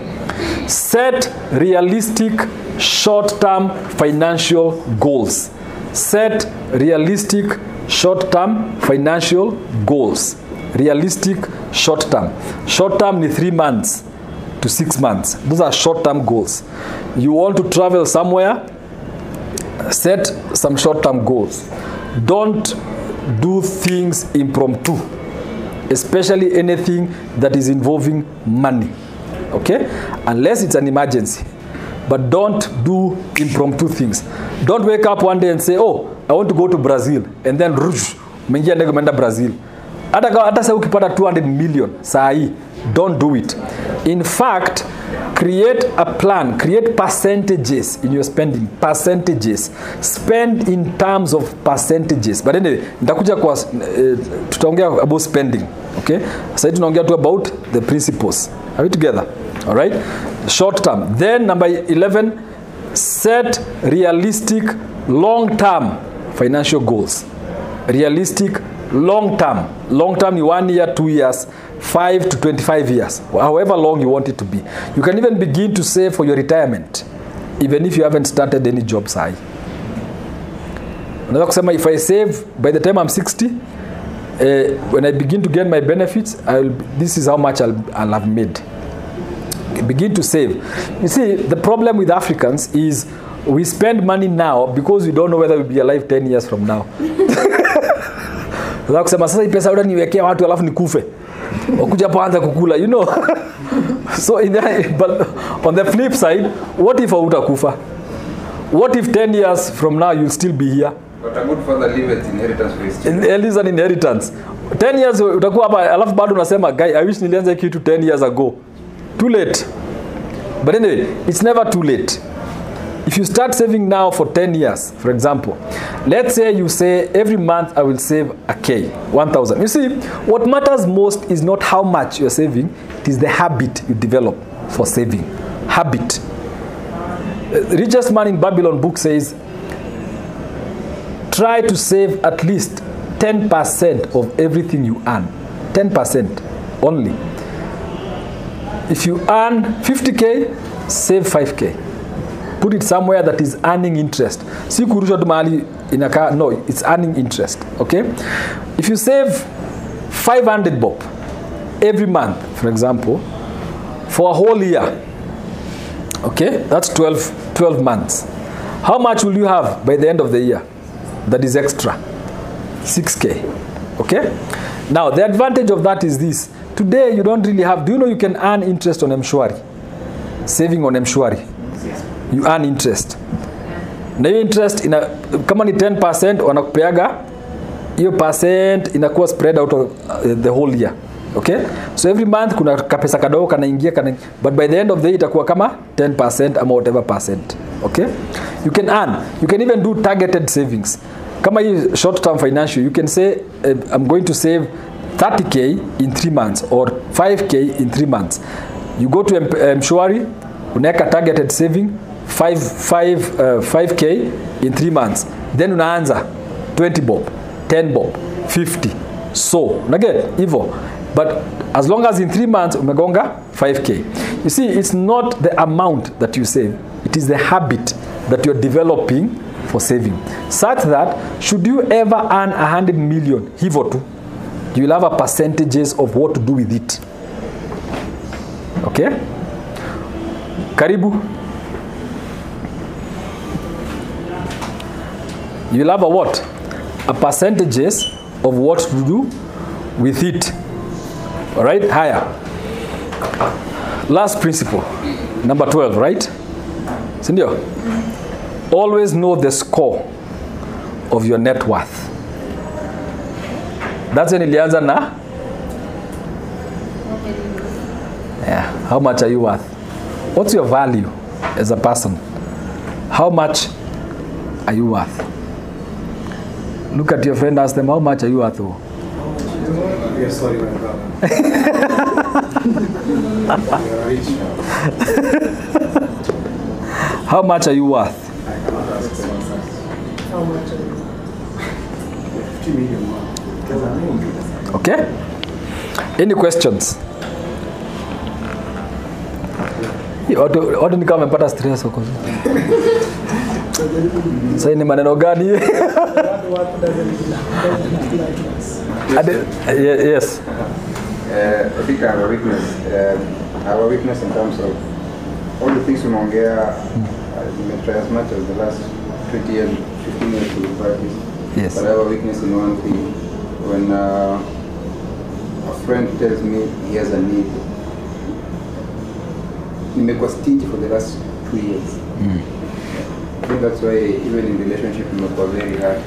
Set realistic short-term financial goals. Set realistic short-term financial goals. Realistic short-term. Short-term ni 3 months to 6 months. Those are short-term goals. You want to travel somewhere, set some short-term goals. Don't do things impromptu, especially anything that is involving money. Okay? Unless it's an emergency. But don't do impromptu things. Don't wake up one day and say, oh, I want to go to Brazil. And then, mengia ndege menda Brazil. Hata sa ukipata 200 million, sahi, don't do it. In fact, create a plan. Create percentages in your spending. Percentages. Spend in terms of percentages. But anyway, ndakuja kwa, tutaongea about spending. Okay? Sahi tunaongea tu about the principles. Are we together? All right? Short term. Then number 11, set realistic long-term financial goals. Realistic long-term. Long-term is 1 year, 2 years, 5 to 25 years, however long you want it to be. You can even begin to save for your retirement, even if you haven't started any job. If I save by the time I'm 60, when I begin to get my benefits, this is how much I'll have made. Begin to save. You see, the problem with Africans is we spend money now because we don't know whether we'll be alive 10 years from now. You know. So, but on the flip side, what if hautakufa? What if 10 years from now you'll still be here? But a good father leaves inheritance for his children. It is an inheritance. 10 years, I wish nilianza kitu 10 years ago. Too late. But anyway, it's never too late. If you start saving now for 10 years, for example, let's say you say every month I will save a K, 1,000. You see, what matters most is not how much you're saving, it is the habit you develop for saving. Habit. The richest man in Babylon book says, try to save at least 10% of everything you earn. 10% only. If you earn 50K, save 5K. Put it somewhere that is earning interest. No, it's earning interest. Okay? If you save 500 bob every month, for example, for a whole year, okay, that's 12 months. How much will you have by the end of the year? That is extra. 6K. Okay? Now, the advantage of that is this. Today, you don't really have... Do you know you can earn interest on M-Shwari? Saving on M-Shwari. You earn interest. Na hiyo interest, kama ni 10%, wanakupeaga, hiyo percent inakuwa spread out the whole year. Okay? So every month, kuna kapesa kadogo, kanaingia, but by the end of the year, itakuwa kama 10% ama whatever percent. Okay? You can earn. You can even do targeted savings. Kama hiyo short-term financial, you can say, I'm going to save 30K in 3 months or 5K in 3 months. You go to Mshwari, unaweka targeted saving 5k in 3 months, then unaanza 20 bob, 10 bob, 50. So unage hivyo, but as long as in 3 months umegonga 5k. You see, it's not the amount that you save, it is the habit that you're developing for saving, such that should you ever earn 100 million hivyo tu, you will have a percentages of what to do with it. Okay? Karibu. You will have a what? A percentages of what to do with it. Alright? Higher. Last principle. Number 12, right? Sindio? Always know the score of your net worth. That's when ilianza na? Yeah. How much are you worth? What's your value as a person? How much are you worth? Look at your friend, ask them, how much are you worth? Yes, sorry, my brother. You're rich now. How much are you worth? I cannot ask them. How much are you worth? 50 million worth. Okay? Any questions? Watu ni kama wamepata stress huko. Sasa ni maneno gani? Yes. I think I have a weakness. I have a weakness in terms of all the things unaongea. I've tried as much as the last 20 years, 15 years to practice. Yes. But I have a weakness in one thing. When a friend tells me he has a need, he may was stingy for the last 2 years. Mm. I think that's why even in relationship he was very hard.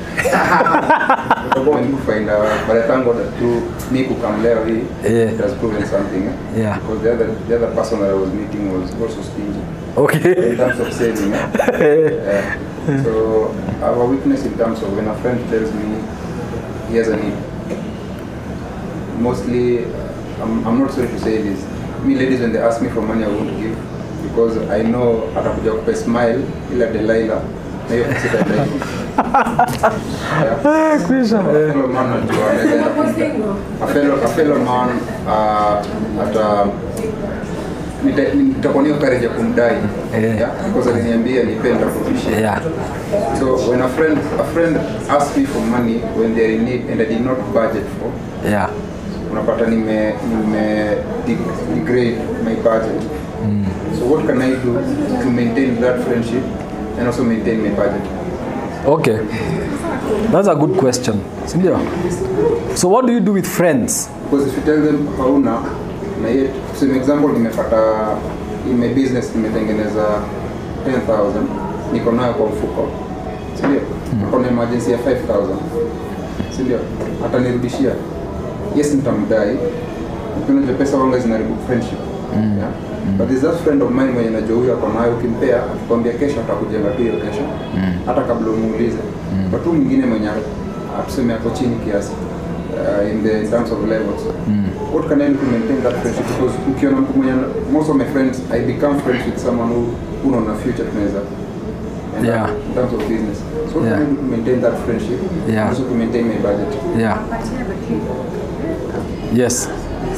When you find out, but I thank God that through me who come there, it has proven something. Yeah. Because the other person that I was meeting was also stingy. Okay. In terms of saving. So I have a weakness in terms of when a friend tells me he has a need. Mostly, I'm not sorry to say this. Me ladies, when they ask me for money, I won't give, because I know atakuja smile ila Delilah. Na hiyo kitu a fellow man at nitakonio courage ya kumdai, because aliniambia nipenda kufishia. So when a friend asked me for money when they're in need and I did not budget for, unapata nime degrade my budget. So what can I do to maintain that friendship and also maintain my budget? Okay, that's a good question. So what do you do with friends? Because if you tell them hauna, so an example, in my business, I have 10,000. I have an emergency of 5,000. Yes, I'm dying. Friendship. But there's that friend of mine when I in terms of levels. What can I do to maintain that friendship? Because most of my friends, I become friends with someone who knows a future measure. In terms of business. So what can I do to maintain that friendship? Also to maintain my budget. Yes.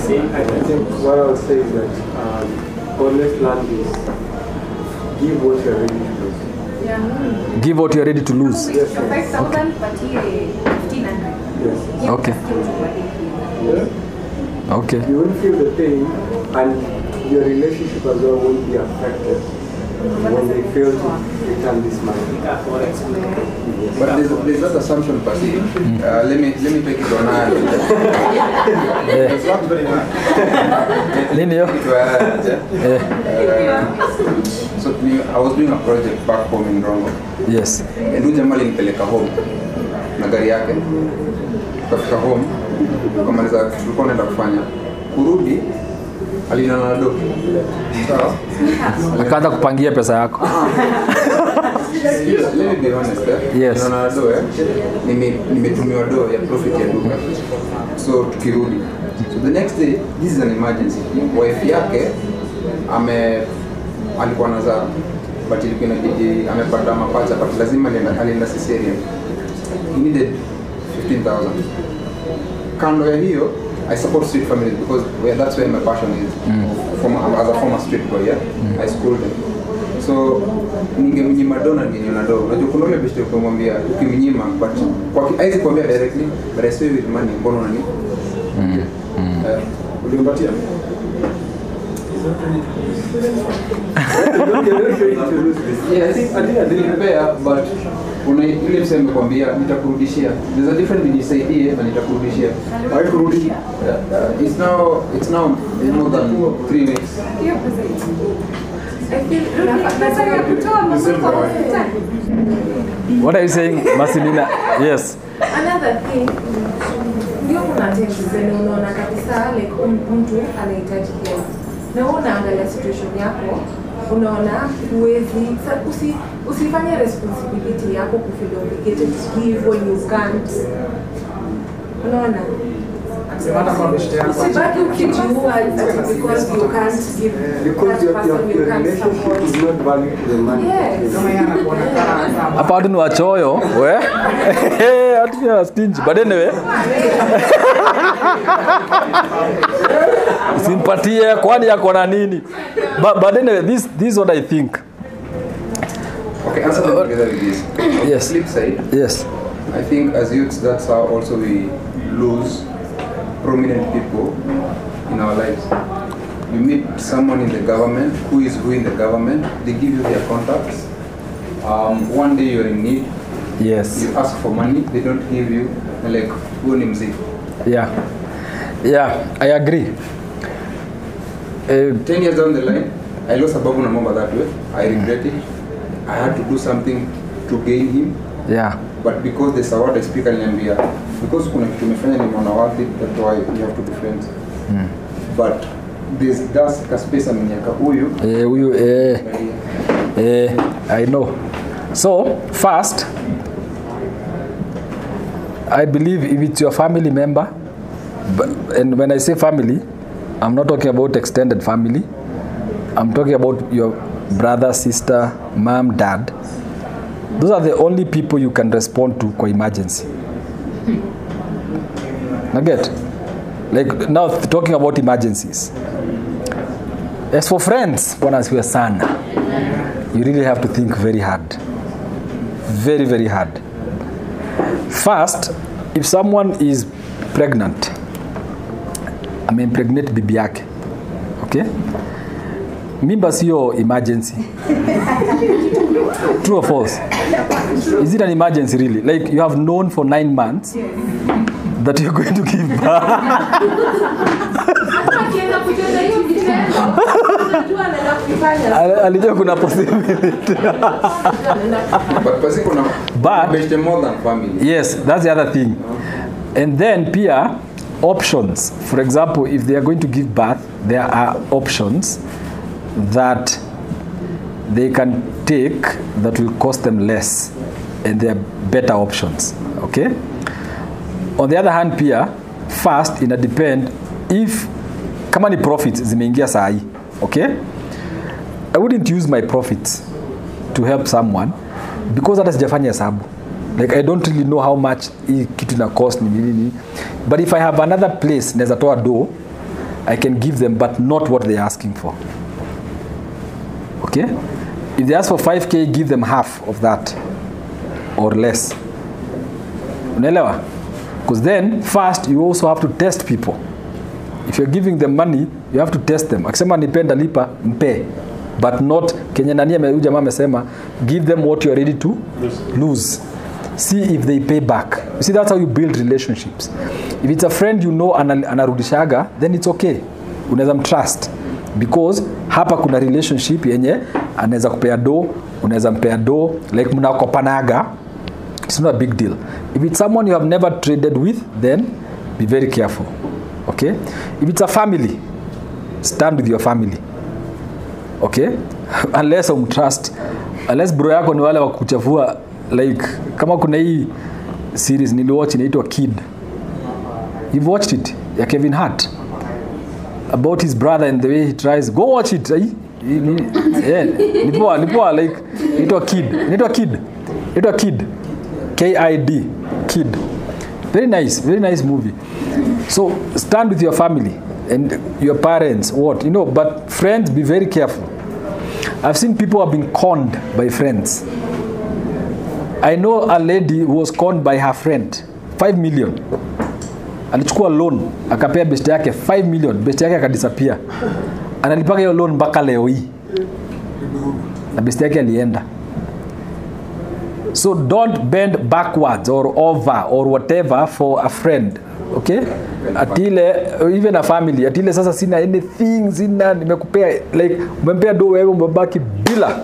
See, I think what I would say is that always learn this. Give what you're ready to lose. Give what you're ready to lose. Yes, sir. 5,000, but here 1,500. Yes. Okay. Yeah. Okay. You will feel the pain, and your relationship as well won't be affected when they fail to return this money. But there's that assumption, Pasi. Let me take it on hand. It's not very much. So I was doing a project back home in Rongo. Yes. And we were home. Nagari yake kafika home tukamaliza tulikuwa naenda kufanya kurudi alinana na doki sawa akaanza kupangia pesa yako. Yes, alinana na doe nimetumiwa doe ya profit ya duka, so tukirudi, so the next day, this is an emergency, wife yake ame alikuwa anaza but ilikuwa inabidi amepata mapacha but lazima alienda cesarean. He needed 15,000. Kando ya hiyo I support street families because that's where my passion is. As a former street boy, yeah? I schooled them. So, ningemnyima donald ninyonadogo. Unajua kuna yule bishop kumwambia ukimnyima but kwa hizi kwambia directly but I say with money mbona nani? Ulimpatia? Yeah, I think I did prepare but una ile msemo kwambia nitakurudishia. There's a difference between nisaidie na nitakurudishia. Why kurudi? It's now more than 3 weeks. Yeah, what are you saying, Masilina? Yes. Another thing, you can't take the unaona kabisa like mtu anahitaji hela. Na unaangalia situation yako, unaona huwezi usifanye responsibility yako kufeel obligated to give when you can't. Unaona? Because you can't give your relationship is not value to the man. Yes. Apart from wachoyo, where? Hey, I think you are stingy. But anyway, sympathy, kwani yako na nini? But anyway, this is what I think. Okay, answer together with this. Yes. Flip side. Yes. I think as youths, that's how also we lose prominent people in our lives. You meet someone in the government, who in the government, they give you their contacts. One day you're in need. Yes. You ask for money, they don't give you. Like, who names it? Yeah. Yeah, I agree. 10 years down the line, I lost a babu na mama that way. I regret it. I had to do something to gain him. Yeah. But because there's a word I speak in Nambia, because kuna kitu umefanya ni mwana wapi, that's why you have to be friends. But this does kaspesa mnyaka huyu. I know. So, first, I believe if it's your family member, but, and when I say family, I'm not talking about extended family. I'm talking about your brother, sister, mom, dad. Those are the only people you can respond to for emergency. I get? Like now talking about emergencies. As for friends, once we are son, you really have to think very hard. Very, very hard. First, if someone is pregnant, I mean pregnant bibi yake. Okay? Mimba siyo emergency. True or false? Is it an emergency really? Like you have known for 9 months that you're going to give birth. But yes, that's the other thing. And then peer options. For example, if they are going to give birth, there are options that they can take that will cost them less and they are better options. Okay? On the other hand, pia first ina depend if kama ni profits zimeingia saa hii. Okay? I wouldn't use my profits to help someone because hata sijafanya hesabu. Like I don't really know how much kitu ina cost ni nini. But if I have another place naweza toa do, I can give them but not what they are asking for. Okay? If they ask for 5,000, give them half of that or less. Unaelewa? Because then, first, you also have to test people. If you're giving them money, you have to test them. Akisema nipenda lipa, mpe. But not, Kenya nani ameuja mama amesema, give them what you're ready to lose. See if they pay back. You see, that's how you build relationships. If it's a friend you know anarudishaga, then it's okay. Unaweza trust. Because hapa kuna relationship yenye anaweza kupea do, unaweza mpea do, like mnakopanaga. It's not a big deal. If it's someone you have never traded with, then be very careful. Okay? If it's a family, stand with your family. Okay? Unless you trust, unless bro yako ni wale wakuchafua, like kama kuna hii series niliwatch inaitwa Kid. You've watched it, ya Kevin Hart. About his brother and the way he tries. Go watch it. Nipoa like Nito a kid. KID, kid. Very nice movie. So stand with your family and your parents, but friends, be very careful. I've seen people have been conned by friends. I know a lady who was conned by her friend, 5 million. Alichukua loan, akapea best yake 5 million, best yake akadisappear. Analipaka hiyo loan mpaka leo hii. Na best yake alienda. So don't bend backwards or over or whatever for a friend. Okay? Atile, even a family, atile sasa sina anything, sina nimekupea, like umempea do wewe mbabaki bila.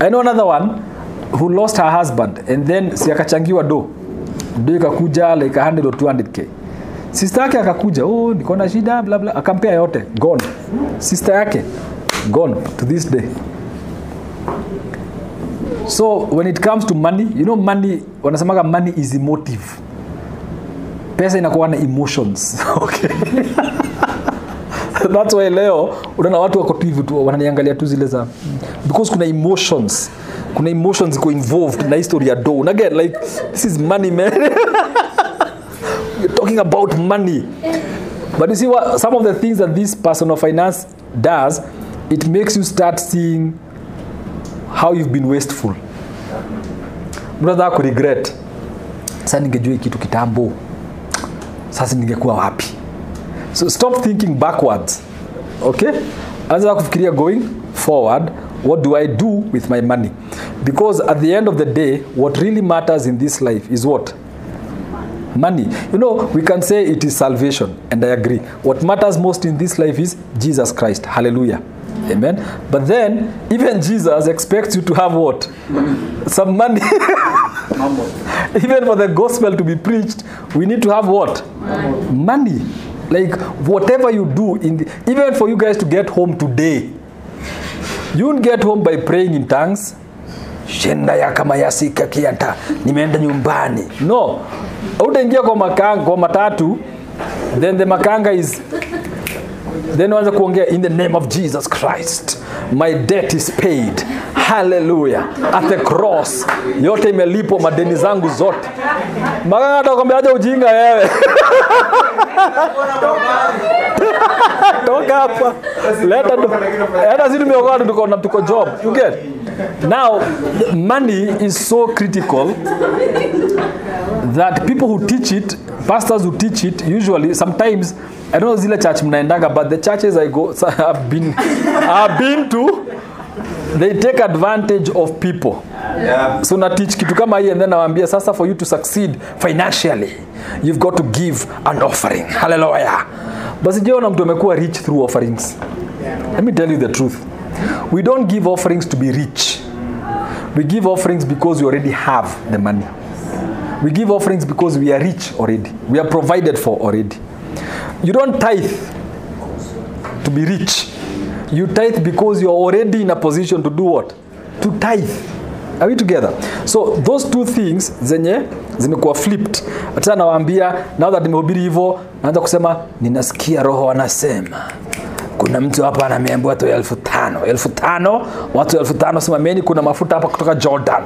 I know another one who lost her husband and then si akachangiwa do ikakuja like 100 or 200k. Sister yake akakuja, niko na shida blah blah, akampea yote, gone. Sister yake gone to this day. So when it comes to money, money, wanasemaga money is emotive. Pesa inakuwa na emotions. Okay. That's why leo unaona watu wako TV tu wananiangalia tu zile za because kuna emotions go involved na history ya do. And again, like this is money, man. You're talking about money. But you see what some of the things that this personal finance does, it makes you start seeing how you've been wasteful. Brother, I regret. Sasa ningejua kitu kitambo. Sasa ningekuwa wapi? So stop thinking backwards. Okay? Anza kufikiria going forward, what do I do with my money? Because at the end of the day, what really matters in this life is what? Money. We can say it is salvation, and I agree. What matters most in this life is Jesus Christ. Hallelujah. Amen. But then, even Jesus expects you to have what? Some money. Even for the gospel to be preached, we need to have what? Money. Like, whatever you do, even for you guys to get home today, you won't get home by praying in tongues. No. Then the makanga is... Then once in the name of Jesus Christ, my debt is paid. Hallelujah. At the cross, yote imelipo madeni zangu zote. Maganga atakwambiaje ujinga wewe? Toka hapa. Leta ndo. Hata sisi tumeokoa tuko job. You get? Now, money is so critical that people who teach it, pastors who teach it, usually, sometimes, I don't know zile church mnaendaga, but the churches I go, I've been to, they take advantage of people. Yeah. So na teach kitu kama hii and then nawaambia sasa for you to succeed financially, you've got to give an offering. Hallelujah. Basi je una mtu amekuwa rich through offerings? Let me tell you the truth. We don't give offerings to be rich. We give offerings because you already have the money. We give offerings because we are rich already. We are provided for already. You don't tithe to be rich. You tithe because you're already in a position to do what? To tithe. Are we together? So those two things, zimekuwa flipped. Ata nawaambia, now that nimehubiri hivyo, naanza kusema, ninasikia roho wanasema. Kuna mtu hapa anameambia watu 1500. 1500, watu 1500 simameni, kuna mafuta hapa kutoka Jordan.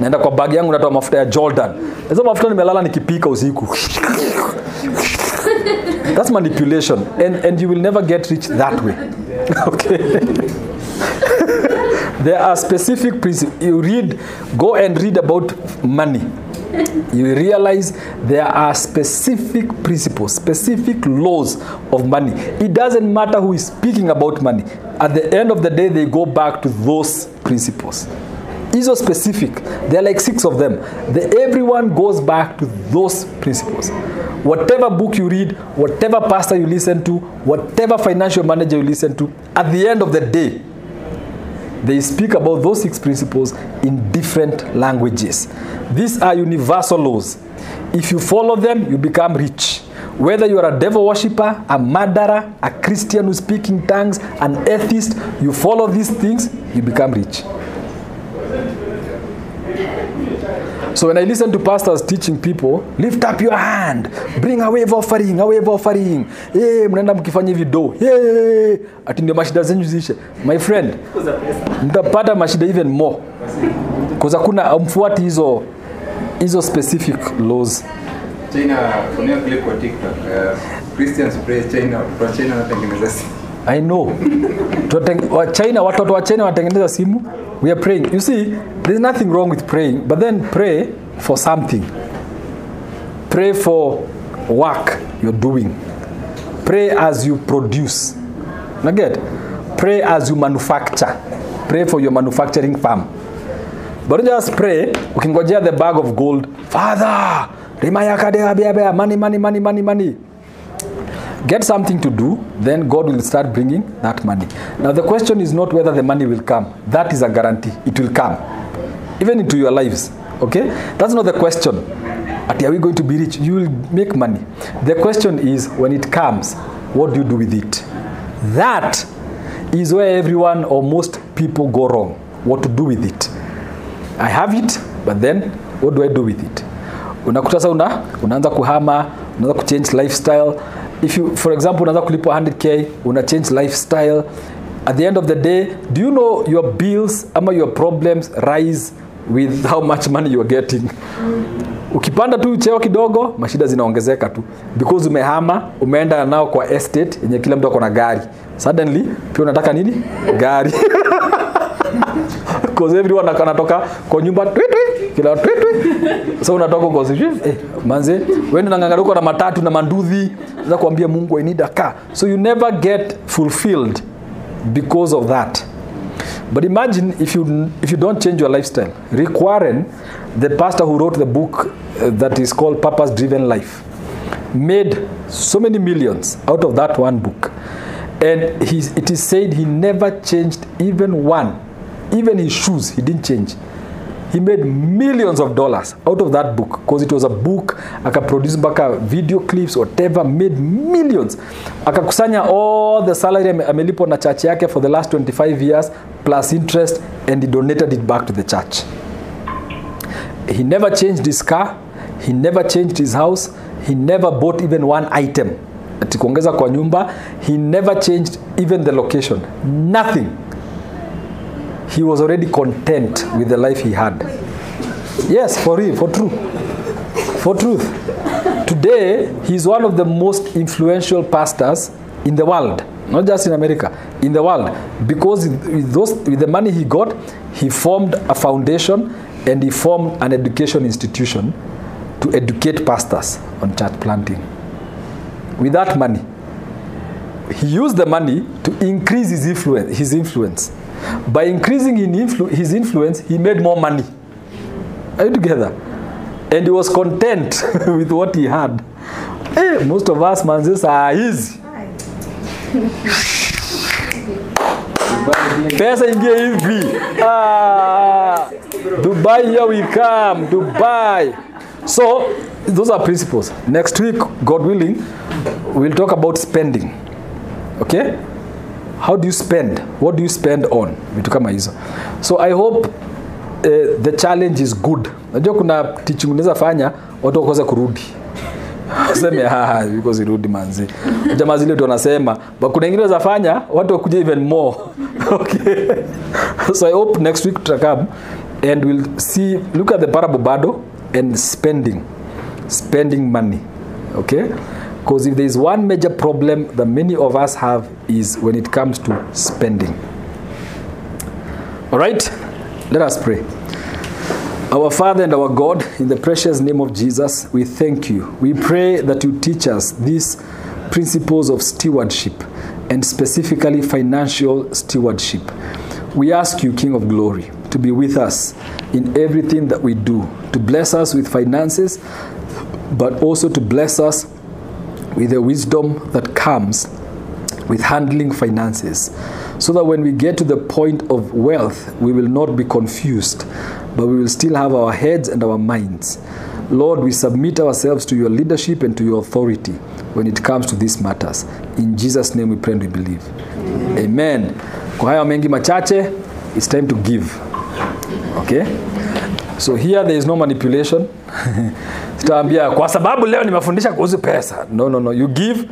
Naenda kwa bag yangu natoa mafuta ya Jordan. Hizo mafuta nimelala nikipika usiku. That's manipulation, and you will never get rich that way. Okay. There are specific principles. Go and read about money. You realize there are specific principles, specific laws of money. It doesn't matter who is speaking about money. At the end of the day, they go back to those principles. These are specific. There are like 6 of them. Everyone goes back to those principles. Whatever book you read, whatever pastor you listen to, whatever financial manager you listen to, at the end of the day, they speak about those 6 principles in different languages. These are universal laws. If you follow them, you become rich. Whether you are a devil worshipper, a murderer, a Christian who speaks in tongues, an atheist, you follow these things, you become rich. So when I listen to pastors teaching people, lift up your hand, bring a wave offering, hey, mnaenda mkifanya hivi do, hey, ati ndio mashida zenyu ziishe. My friend, mtapata mashida even more. Because hakuna amfuati hizo specific laws. China, kuna clip kwa TikTok, Christians praise China, kwa China wanatengeneza simu. I know. China, watoto wa China wanatengeneza simu. We are praying. You see, there's nothing wrong with praying, but then pray for something. Pray for work you're doing. Pray as you produce. Again, pray as you manufacture. Pray for your manufacturing farm. But don't just pray, you can go get the bag of gold. Father, money, money, money, money, money. Get something to do, then God will start bringing that money. Now the question is not whether the money will come. That is a guarantee. It will come. Even into your lives. Okay? That's not the question. Are we going to be rich? You will make money. The question is, when it comes, what do you do with it? That is where everyone or most people go wrong. What to do with it. I have it, but then what do I do with it? Unakutasa unaanza kuhama, unaanza kuchange lifestyle. If you, for example, unaanza kulipa 100k, una change lifestyle. At the end of the day, do you know your bills ama your problems rise with how much money you are getting? Ukipanda tu cheo kidogo, mashida zinaongezeka tu. Because umehama, umeenda nao kwa estate, yenye kila mtu akona gari. Suddenly, pia unataka nini? Gari. Because everyone anatoka kwa nyumba twitwi, kila twitwi. So unatoka kwa sijui, manze, wewe unangangaruka na matatu na manduthi, unaweza kuambia Mungu I need a car. So you never get fulfilled because of that. But imagine if you don't change your lifestyle. Rick Warren, the pastor who wrote the book that is called Purpose Driven Life, made so many millions out of that one book. And it is said he never changed even one. Even his shoes, he didn't change. He made millions of dollars out of that book. Because it was a book, aka produce baka video clips, whatever, made millions. Aka kusanya all the salary amelipo na church yake for the last 25 years, plus interest, and he donated it back to the church. He never changed his car. He never changed his house. He never bought even one item. Atikuongeza kwa nyumba. He never changed even the location. Nothing. He was already content with the life he had. Yes, for real, for truth. For truth. Today, he's one of the most influential pastors in the world. Not just in America, in the world. Because with the money he got, he formed a foundation and he formed an education institution to educate pastors on church planting. With that money, he used the money to increase his influence. By increasing his influence, he made more money. Are you together? And he was content with what he had. Hey, most of us, manzes, are easy. Pesa ingia hivi. Dubai, here we come. Dubai. So, those are principles. Next week, God willing, we'll talk about spending. Okay? How do you spend? What do you spend on? So I hope the challenge is good. Najua kuna teaching unaweza fanya watu wakosa kurudi. Waseme ah because irudi manzi. Jamaa zile ndio wanasema, but kuna nyingine zafanya watu wakuje even more. Okay. So I hope next week to come and we'll see, look at the parable bado and spending money. Okay? Because if there is one major problem that many of us have is when it comes to spending. All right? Let us pray. Our Father and our God, in the precious name of Jesus, we thank you. We pray that you teach us these principles of stewardship and specifically financial stewardship. We ask you, King of Glory, to be with us in everything that we do, to bless us with finances, but also to bless us with the wisdom that comes with handling finances, so that when we get to the point of wealth, we will not be confused, but we will still have our heads and our minds. Lord, we submit ourselves to your leadership and to your authority when it comes to these matters. In Jesus' name we pray and we believe. Amen. Kwa haya mengi machache, it's time to give. Okay? So here there is no manipulation. Sitaambia kwa sababu leo nimefundisha kuhusu pesa. No, no, no. You give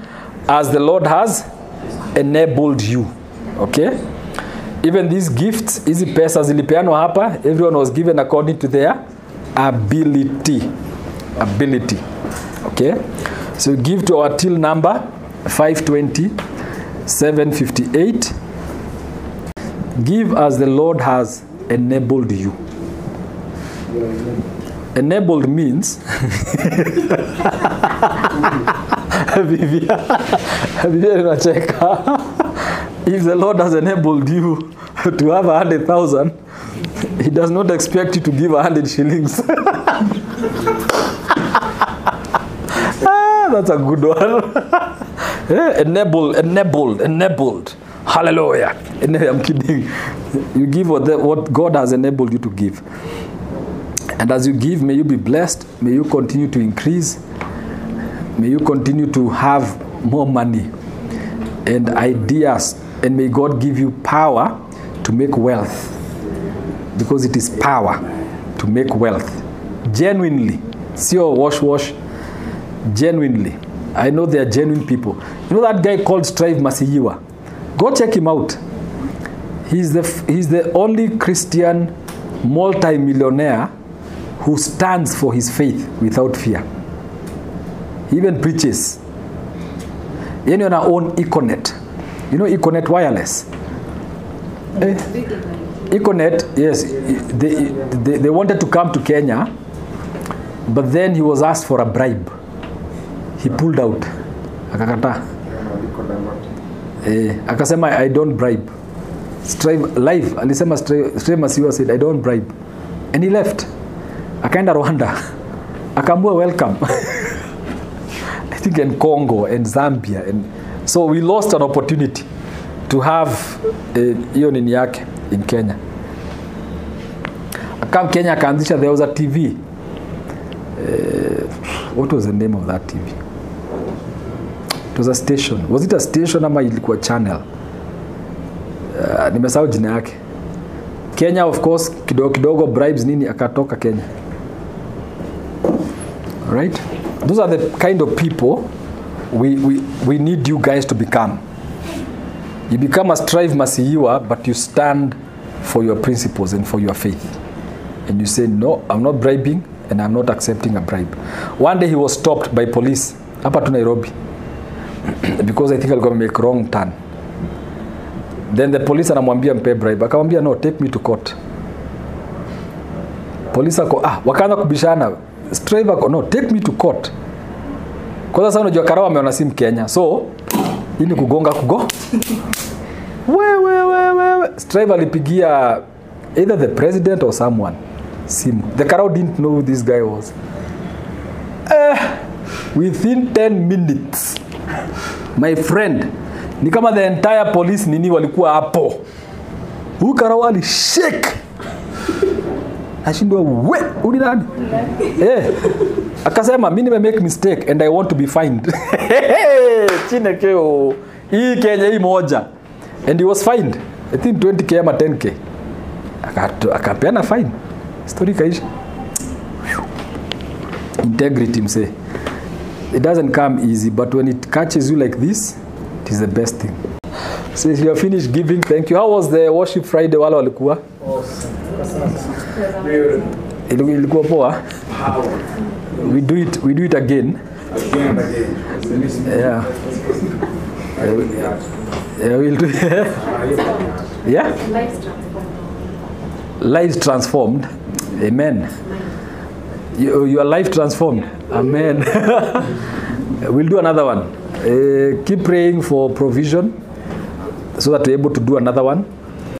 as the Lord has enabled you. Okay? Even these gifts, hizi pesa zilipeanwa hapa, everyone was given according to their ability. Ability. Okay? So give to our till number 520 758. Give as the Lord has enabled you. Enabled means if the Lord has enabled you to have 100,000, he does not expect you to give 100 shillings. Ah, that's a good one. Enabled. Hallelujah. I'm kidding. You give what God has enabled you to give. And as you give, may you be blessed. May you continue to increase. May you continue to have more money and ideas. And may God give you power to make wealth. Because it is power to make wealth. Genuinely. See your wash. Genuinely. I know they are genuine people. You know that guy called Strive Masiyiwa? Go check him out. He's the only Christian multi-millionaire who stands for his faith without fear. He even preaches. Any on our own Econet. You know Econet Wireless? Eh? Econet, yes. They wanted to come to Kenya, but then he was asked for a bribe. He pulled out. Akakata. Akasema, I don't bribe. Strive live. Alisema Strive Masiyiwa said, I don't bribe. And he left. Akaenda Rwanda. Akambua welcome. I think in Congo and Zambia. And so we lost an opportunity to have Iyoninyake in Kenya. Akam Kenya Kanzisha, there was a TV. What was the name of that TV? It was a station. Was it a station ama ilikuwa channel? Nimesahau jina yake. Kenya, of course, kidogo bribes nini akatoka Kenya. Right? Those are the kind of people we need you guys to become. You become a Strive Masiyiwa, but you stand for your principles and for your faith. And you say, no, I'm not bribing and I'm not accepting a bribe. One day he was stopped by police hapa to Nairobi because I think I'll go make wrong turn. Then the police anamwambia mpe bribe. Akamwambia no, take me to court. Police ako, wakaanza kubishana. Strive ako, no, take me to court. Kwanza sana unajua karawa ameona simu Kenya. So, hii ni kugonga kugo. Wewe. Strive alipigia either the president or someone simu. The karawa didn't know who this guy was. Within 10 minutes, my friend, ni kama the entire police nini walikuwa hapo. Huyu karawa alishake. Ashindwa we, uli nani? Akasema mimi nimemake mistake and I want to be fined. Chine keo. Hii Kenya hii moja. And he was fined. I think 20k ama 10k. Akapeana fine. Story kaisha. Integrity mse. It doesn't come easy, but when it catches you like this, is the best thing. So if you are finished giving, thank you. How was the worship Friday? Wala walikuwa? Ilikuwa poa. We do it again. Yeah. We'll do it. Yeah. Lives transformed. Amen. Your life transformed. Amen. We'll do another one. Keep praying for provision so that we're able to do another one.